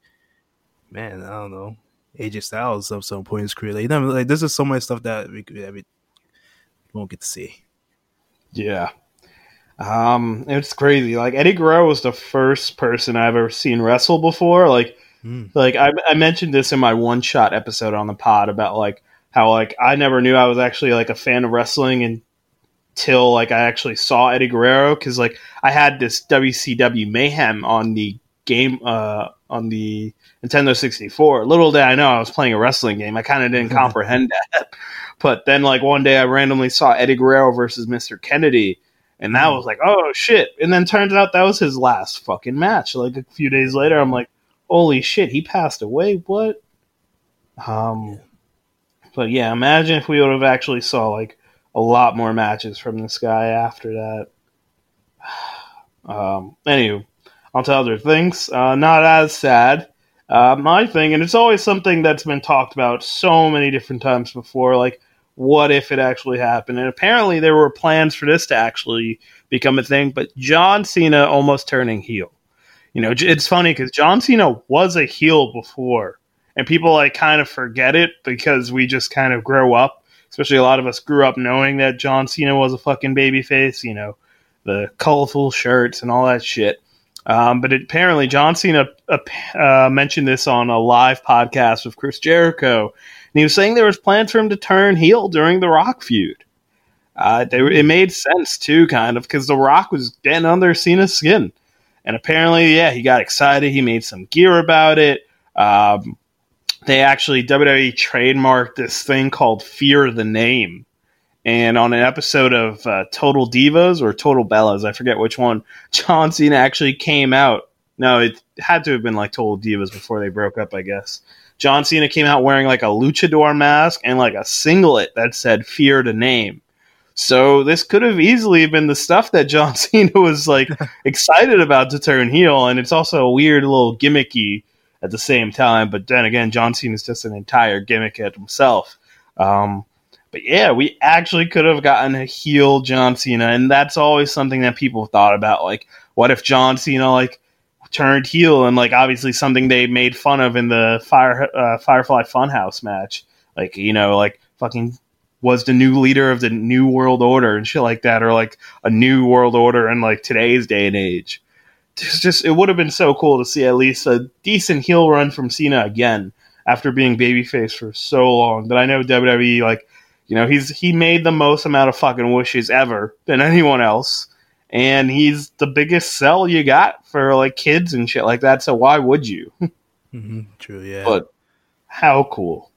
Man, I don't know. AJ Styles at some point in his career. Like, you know, like, this is so much stuff that we won't get to see. Yeah. It's crazy. Like, Eddie Guerrero was the first person I've ever seen wrestle before. Like, I mentioned this in my one-shot episode on the pod about, like, how, like, I never knew I was actually, like, a fan of wrestling until, like, I actually saw Eddie Guerrero. Because, like, I had this WCW Mayhem on the game, on the Nintendo 64. Little did I know I was playing a wrestling game. I kind of didn't comprehend that. But then, like, one day I randomly saw Eddie Guerrero versus Mr. Kennedy, and that was like, oh, shit. And then turns out that was his last fucking match. Like, a few days later, I'm like, holy shit, he passed away? What? But, yeah, imagine if we would have actually saw, like, a lot more matches from this guy after that. Anywho, I'll tell other things. Not as sad. My thing, and it's always something that's been talked about so many different times before, like, what if it actually happened? And apparently there were plans for this to actually become a thing, but John Cena almost turning heel. You know, it's funny because John Cena was a heel before, and people, like, kind of forget it because we just kind of grow up. Especially a lot of us grew up knowing that John Cena was a fucking babyface, you know, the colorful shirts and all that shit. But apparently John Cena mentioned this on a live podcast with Chris Jericho, and he was saying there was plans for him to turn heel during the Rock feud. It made sense, too, kind of, because the Rock was getting under Cena's skin. And apparently, yeah, he got excited. He made some gear about it. They actually, WWE trademarked this thing called Fear the Name. And on an episode of Total Divas or Total Bellas, I forget which one, John Cena actually came out. No, it had to have been like Total Divas before they broke up, I guess. John Cena came out wearing like a luchador mask and like a singlet that said Fear the Name. So this could have easily been the stuff that John Cena was like excited about to turn heel. And it's also a weird little gimmicky at the same time, but then again, John Cena's just an entire gimmick at himself. But yeah, we actually could have gotten a heel John Cena, and that's always something that people thought about. Like, what if John Cena like turned heel? And like, obviously, something they made fun of in the Firefly Funhouse match. Like, you know, like fucking was the new leader of the New World Order and shit like that, or like a New World Order in like today's day and age. It would have been so cool to see at least a decent heel run from Cena again after being babyface for so long. But I know WWE, like, you know, he made the most amount of fucking wishes ever than anyone else, and he's the biggest sell you got for like kids and shit like that. So why would you? True, yeah. But how cool,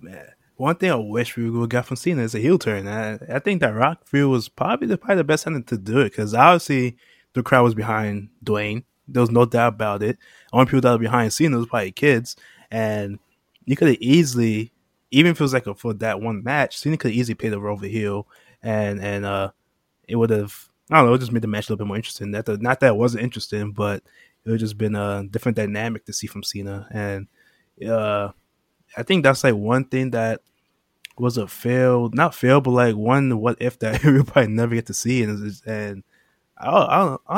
man. One thing I wish we would have got from Cena is a heel turn. I think that Rock feud was probably the best time to do it, because obviously the crowd was behind Dwayne. There was no doubt about it. The only people that were behind Cena was probably kids. And you could have easily, even if it was like for that one match, Cena could have easily played the role of the heel. And it would have, I don't know, it just made the match a little bit more interesting. Not that it wasn't interesting, but it would have just been a different dynamic to see from Cena. And I think that's like one thing that was a fail. Not fail, but like one what if that we probably never get to see. And I don't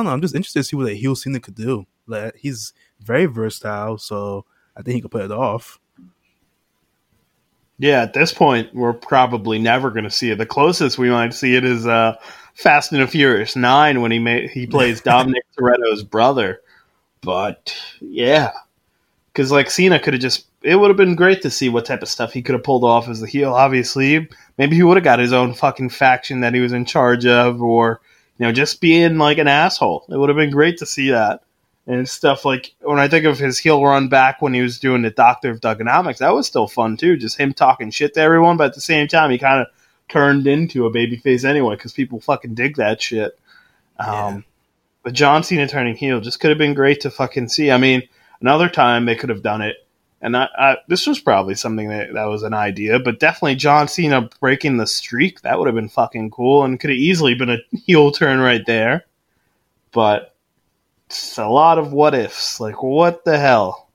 know. I'm just interested to see what a heel Cena could do. Like, he's very versatile, so I think he could put it off. Yeah, at this point, we're probably never going to see it. The closest we might see it is Fast and the Furious 9 when he plays Dominic Toretto's brother. But yeah, because like Cena could have just, it would have been great to see what type of stuff he could have pulled off as the heel. Obviously, maybe he would have got his own fucking faction that he was in charge of, or, you know, just being like an asshole. It would have been great to see that. And stuff like, when I think of his heel run back when he was doing the Doctor of Dugonomics, that was still fun too. Just him talking shit to everyone, but at the same time, he kind of turned into a babyface anyway because people fucking dig that shit. Yeah. But John Cena turning heel just could have been great to fucking see. I mean, another time they could have done it. And this was probably something that was an idea, but definitely John Cena breaking the streak, that would have been fucking cool and could have easily been a heel turn right there. But it's a lot of what ifs. Like, what the hell?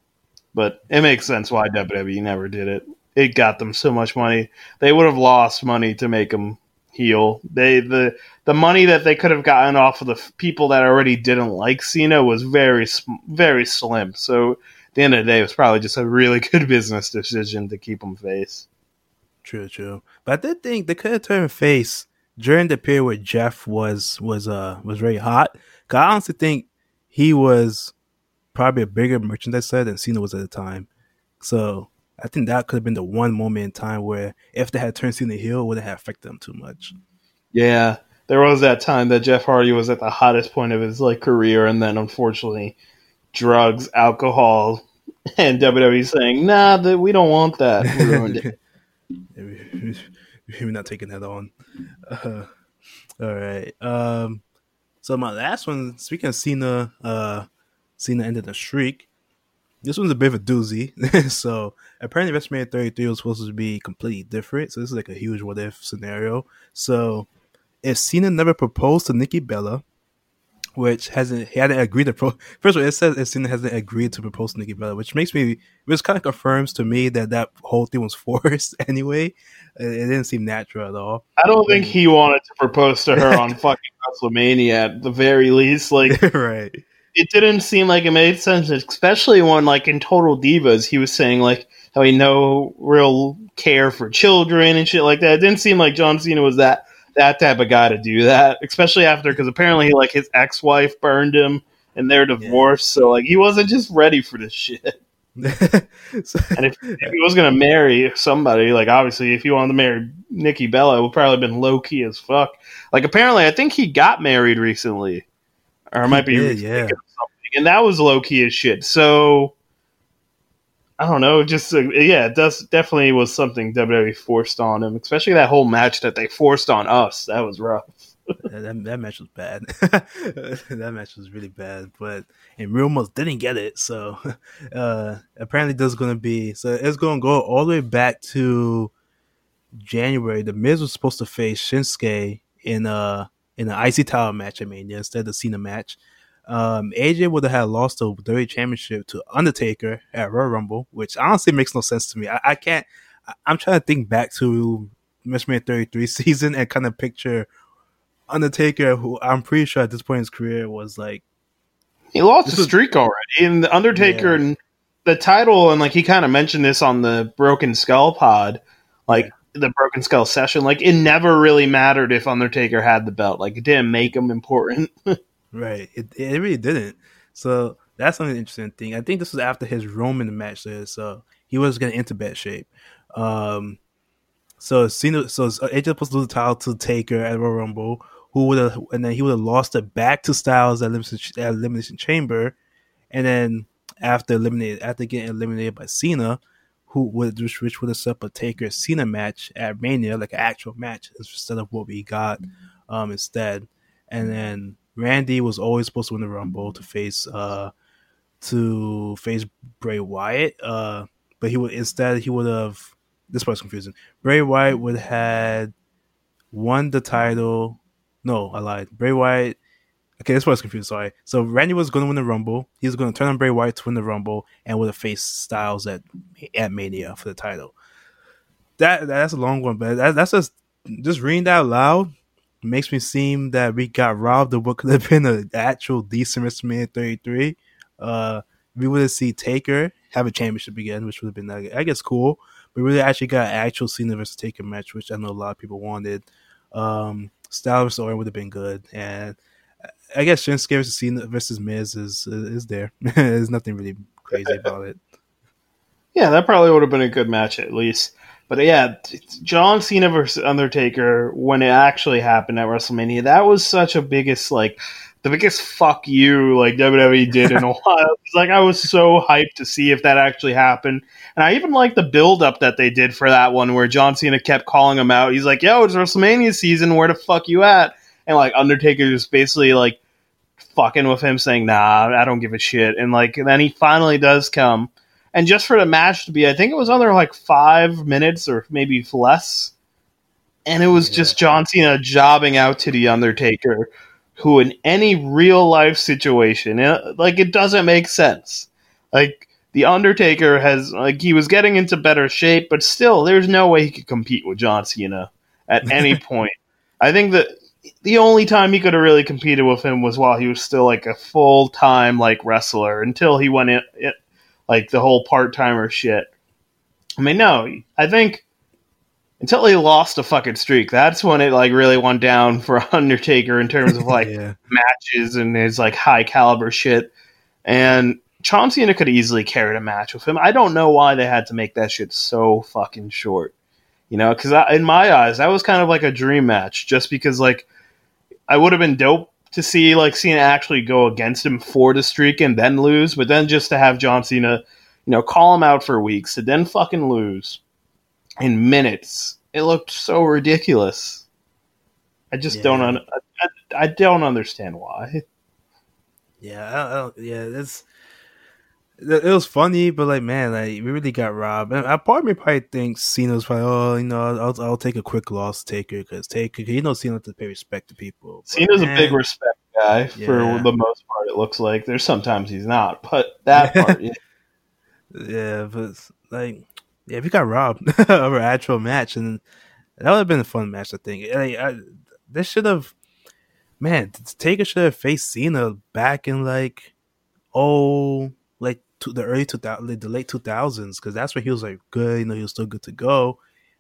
But it makes sense why WWE never did it. It got them so much money. They would have lost money to make them heel. The money that they could have gotten off of the people that already didn't like Cena was very, very slim. So the end of the day, it was probably just a really good business decision to keep him face. True. But I did think they could have turned face during the period where Jeff was very hot. Cause I honestly think he was probably a bigger merchandise seller than Cena was at the time. So I think that could have been the one moment in time where if they had turned Cena heel, it wouldn't have affected them too much. Yeah, there was that time that Jeff Hardy was at the hottest point of his like career, and then unfortunately, drugs, alcohol, and WWE saying, nah, we don't want that. We ruined it. Maybe not taking that on. All right. So my last one, speaking of Cena, Cena ended the streak. This one's a bit of a doozy. So apparently WrestleMania 33 was supposed to be completely different. So this is like a huge what-if scenario. So if Cena never proposed to Nikki Bella, which he hadn't agreed to first of all, it says if Cena hasn't agreed to propose to Nikki Bella, which kind of confirms to me that whole thing was forced anyway. It didn't seem natural at all. I don't think he wanted to propose to her on fucking WrestleMania at the very least. Like, right. It didn't seem like it made sense, especially when, like, in Total Divas, he was saying, like, how he no real care for children and shit like that. It didn't seem like John Cena was that type of guy to do that, especially after, because apparently like his ex-wife burned him and they're divorced, so like he wasn't just ready for this shit. And if he was gonna marry somebody, like obviously if he wanted to marry Nikki Bella, it would probably have been low-key as fuck. Like apparently I think he got married recently, or it might be something, and that was low-key as shit. So I don't know, just, it definitely was something WWE forced on him, especially that whole match that they forced on us. That was rough. that match was bad. That match was really bad, and we almost didn't get it, so apparently it's going to go all the way back to January. The Miz was supposed to face Shinsuke in an IC title match, instead of Cena match. AJ would have had lost the WWE Championship to Undertaker at Royal Rumble, which honestly makes no sense to me. I'm trying to think back to WrestleMania 33 season and kind of picture Undertaker, who I'm pretty sure at this point in his career was like... He lost the streak already. And the Undertaker and the title, and like he kind of mentioned this on the Broken Skull pod, the Broken Skull session, like it never really mattered if Undertaker had the belt. Like it didn't make him important. Right, it really didn't. So that's an interesting thing. I think this was after his Roman match there, so he was getting into bad shape. So Cena, AJ was supposed to lose the title to Taker at Royal Rumble, and then he would have lost it back to Styles at Elimination Chamber, and then after getting eliminated by Cena, which would have set up a Taker Cena match at Mania, like an actual match instead of what we got instead, and then. Randy was always supposed to win the Rumble to face Bray Wyatt, but he would have. This part's confusing. Bray Wyatt would have had won the title. No, I lied. Bray Wyatt. Okay, this part's confusing. Sorry. So Randy was going to win the Rumble. He was going to turn on Bray Wyatt to win the Rumble, and would have faced Styles at Mania for the title. That's a long one, but that's just reading that out loud. Makes me seem that we got robbed of what could have been an actual decent WrestleMania 33. We would have seen Taker have a championship again, which would have been, I guess, cool. But we really actually got an actual Cena versus Taker match, which I know a lot of people wanted. Styles versus Orton would have been good, and I guess Shinsuke versus Cena versus Miz is there. There's nothing really crazy about it. Yeah, that probably would have been a good match at least. But yeah, John Cena versus Undertaker, when it actually happened at WrestleMania, that was such a the biggest fuck you like WWE did in a while. It's like I was so hyped to see if that actually happened. And I even like the build up that they did for that one where John Cena kept calling him out. He's like, yo, it's WrestleMania season, where the fuck you at? And like Undertaker just basically like fucking with him saying, nah, I don't give a shit. And like and then he finally does come. And just for the match to be, I think it was under like 5 minutes or maybe less. And it was just John Cena jobbing out to The Undertaker, who in any real life situation, like it doesn't make sense. Like The Undertaker he was getting into better shape, but still there's no way he could compete with John Cena at any point. I think that the only time he could have really competed with him was while he was still like a full time like wrestler until he went in like the whole part-timer shit. I mean, no, I think until he lost a fucking streak, that's when it like really went down for Undertaker in terms of like matches and his like high caliber shit. And John Cena could have easily carried a match with him. I don't know why they had to make that shit so fucking short, you know? Because in my eyes, that was kind of like a dream match, just because like I would have been dope to see like Cena actually go against him for the streak and then lose, but then just to have John Cena, you know, call him out for weeks to then fucking lose. in minutes. It looked so ridiculous. I just don't understand why. It was funny, but we really got robbed. And I probably think Cena's probably, I'll take a quick loss, Taker, because Taker, Cena to pay respect to people. But, Cena's a big respect guy for the most part. It looks like there's sometimes he's not, but that part, we got robbed of our actual match, and that would have been a fun match. I think Taker should have faced Cena back in the late 2000s, because that's when he was good. He was still good to go.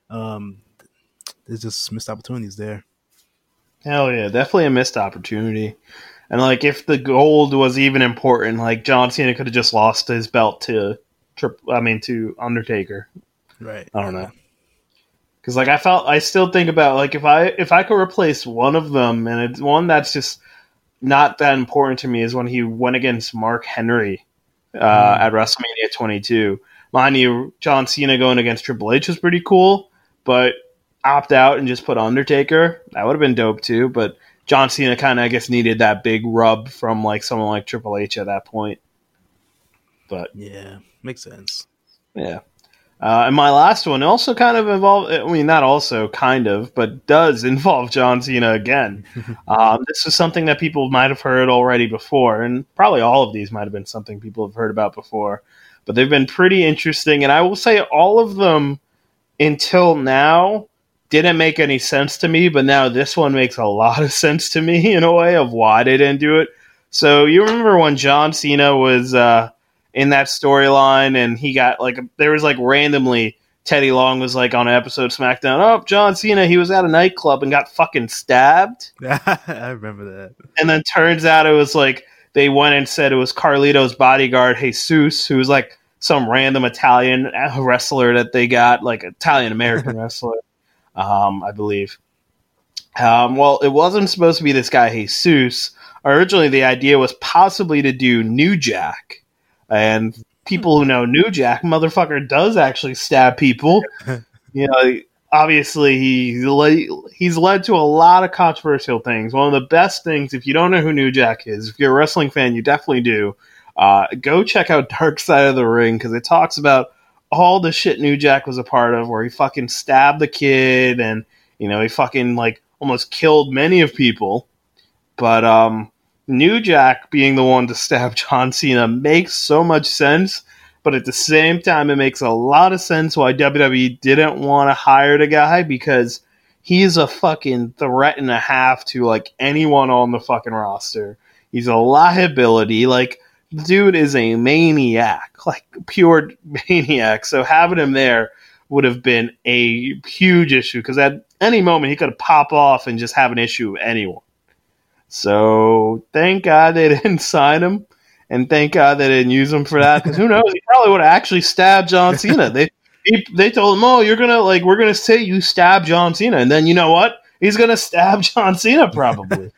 There's just missed opportunities there. Hell yeah, definitely a missed opportunity. And if the gold was even important, John Cena could have just lost his belt to Undertaker. Right. I don't know. Because I still think about if I could replace one of them, and it's one that's just not that important to me, is when he went against Mark Henry at WrestleMania 22. Mind you, John Cena going against Triple H was pretty cool, but opt out and just put Undertaker, that would have been dope too. But John Cena kind of, I guess, needed that big rub from someone like Triple H at that point. But yeah, makes sense. Yeah. And my last one also kind of does involve John Cena again. This was something that people might have heard already before, and probably all of these might have been something people have heard about before, but they've been pretty interesting. And I will say all of them until now didn't make any sense to me, but now this one makes a lot of sense to me in a way of why they didn't do it. So you remember when John Cena was... in that storyline, and he got randomly Teddy Long was on an episode of SmackDown, John Cena, he was at a nightclub and got fucking stabbed. I remember that. And then turns out it was they went and said it was Carlito's bodyguard, Jesus, who was some random Italian wrestler that they got, Italian American wrestler, I believe. Well, it wasn't supposed to be this guy, Jesus. Originally, the idea was possibly to do New Jack. And people who know New Jack, motherfucker does actually stab people. Obviously he's led to a lot of controversial things. One of the best things, if you don't know who New Jack is, if you're a wrestling fan, you definitely do. Go check out Dark Side of the Ring, because it talks about all the shit New Jack was a part of, where he fucking stabbed the kid, and he fucking almost killed many of people. But New Jack being the one to stab John Cena makes so much sense, but at the same time, it makes a lot of sense why WWE didn't want to hire the guy, because he's a fucking threat and a half to anyone on the fucking roster. He's a liability. Dude is a maniac, pure maniac. So having him there would have been a huge issue, because at any moment he could pop off and just have an issue with anyone. So thank God they didn't sign him, and thank God they didn't use him for that. Because who knows? He probably would have actually stabbed John Cena. They told him, you're gonna we're gonna say you stabbed John Cena, and then you know what? He's gonna stab John Cena probably.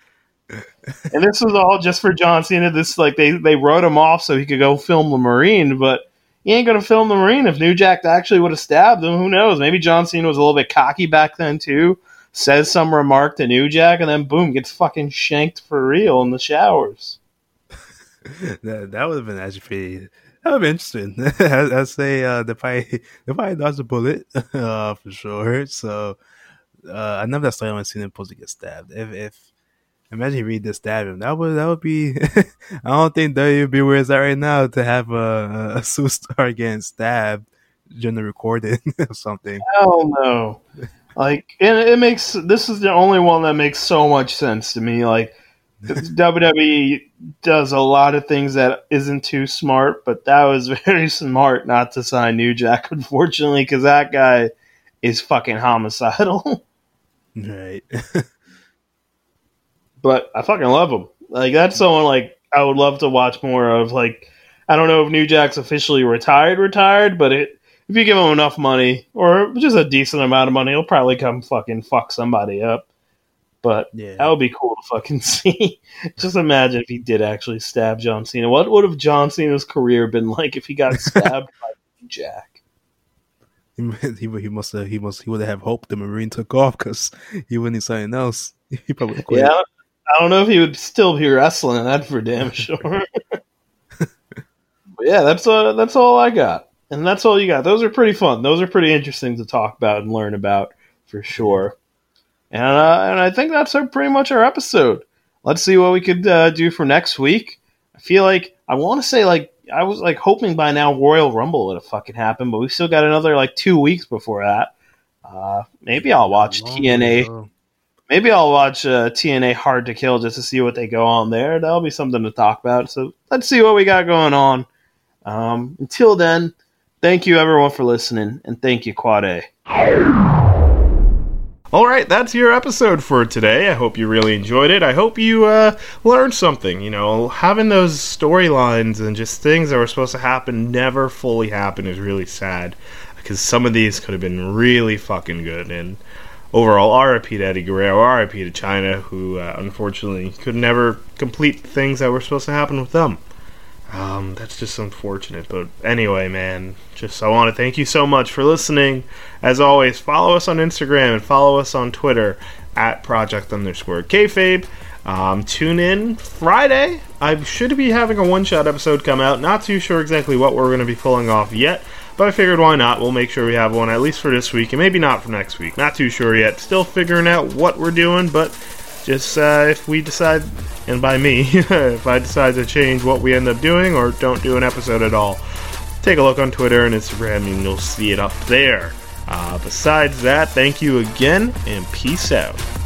And this was all just for John Cena. This they wrote him off so he could go film the Marine, but he ain't gonna film the Marine if New Jack actually would have stabbed him. Who knows? Maybe John Cena was a little bit cocky back then too. Says some remark to New Jack, and then boom, gets fucking shanked for real in the showers. That would have been actually pretty. That would have been interesting. I'd say they probably dodged a bullet for sure. So I never that story when Cena supposed to get stabbed. If imagine Reed just stabbed him, that would be. I don't think WWE where it's at right now to have a superstar getting stabbed during the recording or something. Hell no. And it makes, this is the only one that makes so much sense to me. WWE does a lot of things that isn't too smart, but that was very smart not to sign New Jack, unfortunately, because that guy is fucking homicidal. Right. But I fucking love him. That's someone I would love to watch more of. I don't know if New Jack's officially retired, but if you give him enough money, or just a decent amount of money, he'll probably come fucking fuck somebody up. But that would be cool to fucking see. Just imagine if he did actually stab John Cena. What would have John Cena's career been if he got stabbed by Jack? He would have hoped the Marine took off because he wouldn't need something else. He probably quit. Yeah, I don't know if he would still be wrestling. That for damn sure. Yeah, that's all I got, and that's all you got. Those are pretty fun. Those are pretty interesting to talk about and learn about for sure. And I think that's pretty much our episode. Let's see what we could do for next week. I feel like I want to say I was hoping by now Royal Rumble would have fucking happened, but we still got another 2 weeks before that. Maybe I'll watch TNA. Maybe I'll watch TNA Hard to Kill just to see what they go on there. That'll be something to talk about. So let's see what we got going on. Until then, thank you everyone for listening, and thank you Quad A. All right, that's your episode for today. I hope you really enjoyed it. I hope you learned something. You know, having those storylines and just things that were supposed to happen never fully happen is really sad, because some of these could have been really fucking good. And overall, RIP to Eddie Guerrero, RIP to Chyna, who unfortunately could never complete things that were supposed to happen with them. That's just unfortunate, but anyway, man, I want to thank you so much for listening. As always, follow us on Instagram and follow us on Twitter at project_kayfabe. Tune in Friday. I should be having a one-shot episode come out. Not too sure exactly what we're going to be pulling off yet, but I figured why not? We'll make sure we have one at least for this week, and maybe not for next week. Not too sure yet. Still figuring out what we're doing, but just if we decide, and by me, if I decide to change what we end up doing or don't do an episode at all, take a look on Twitter and Instagram and you'll see it up there. Besides that, thank you again and peace out.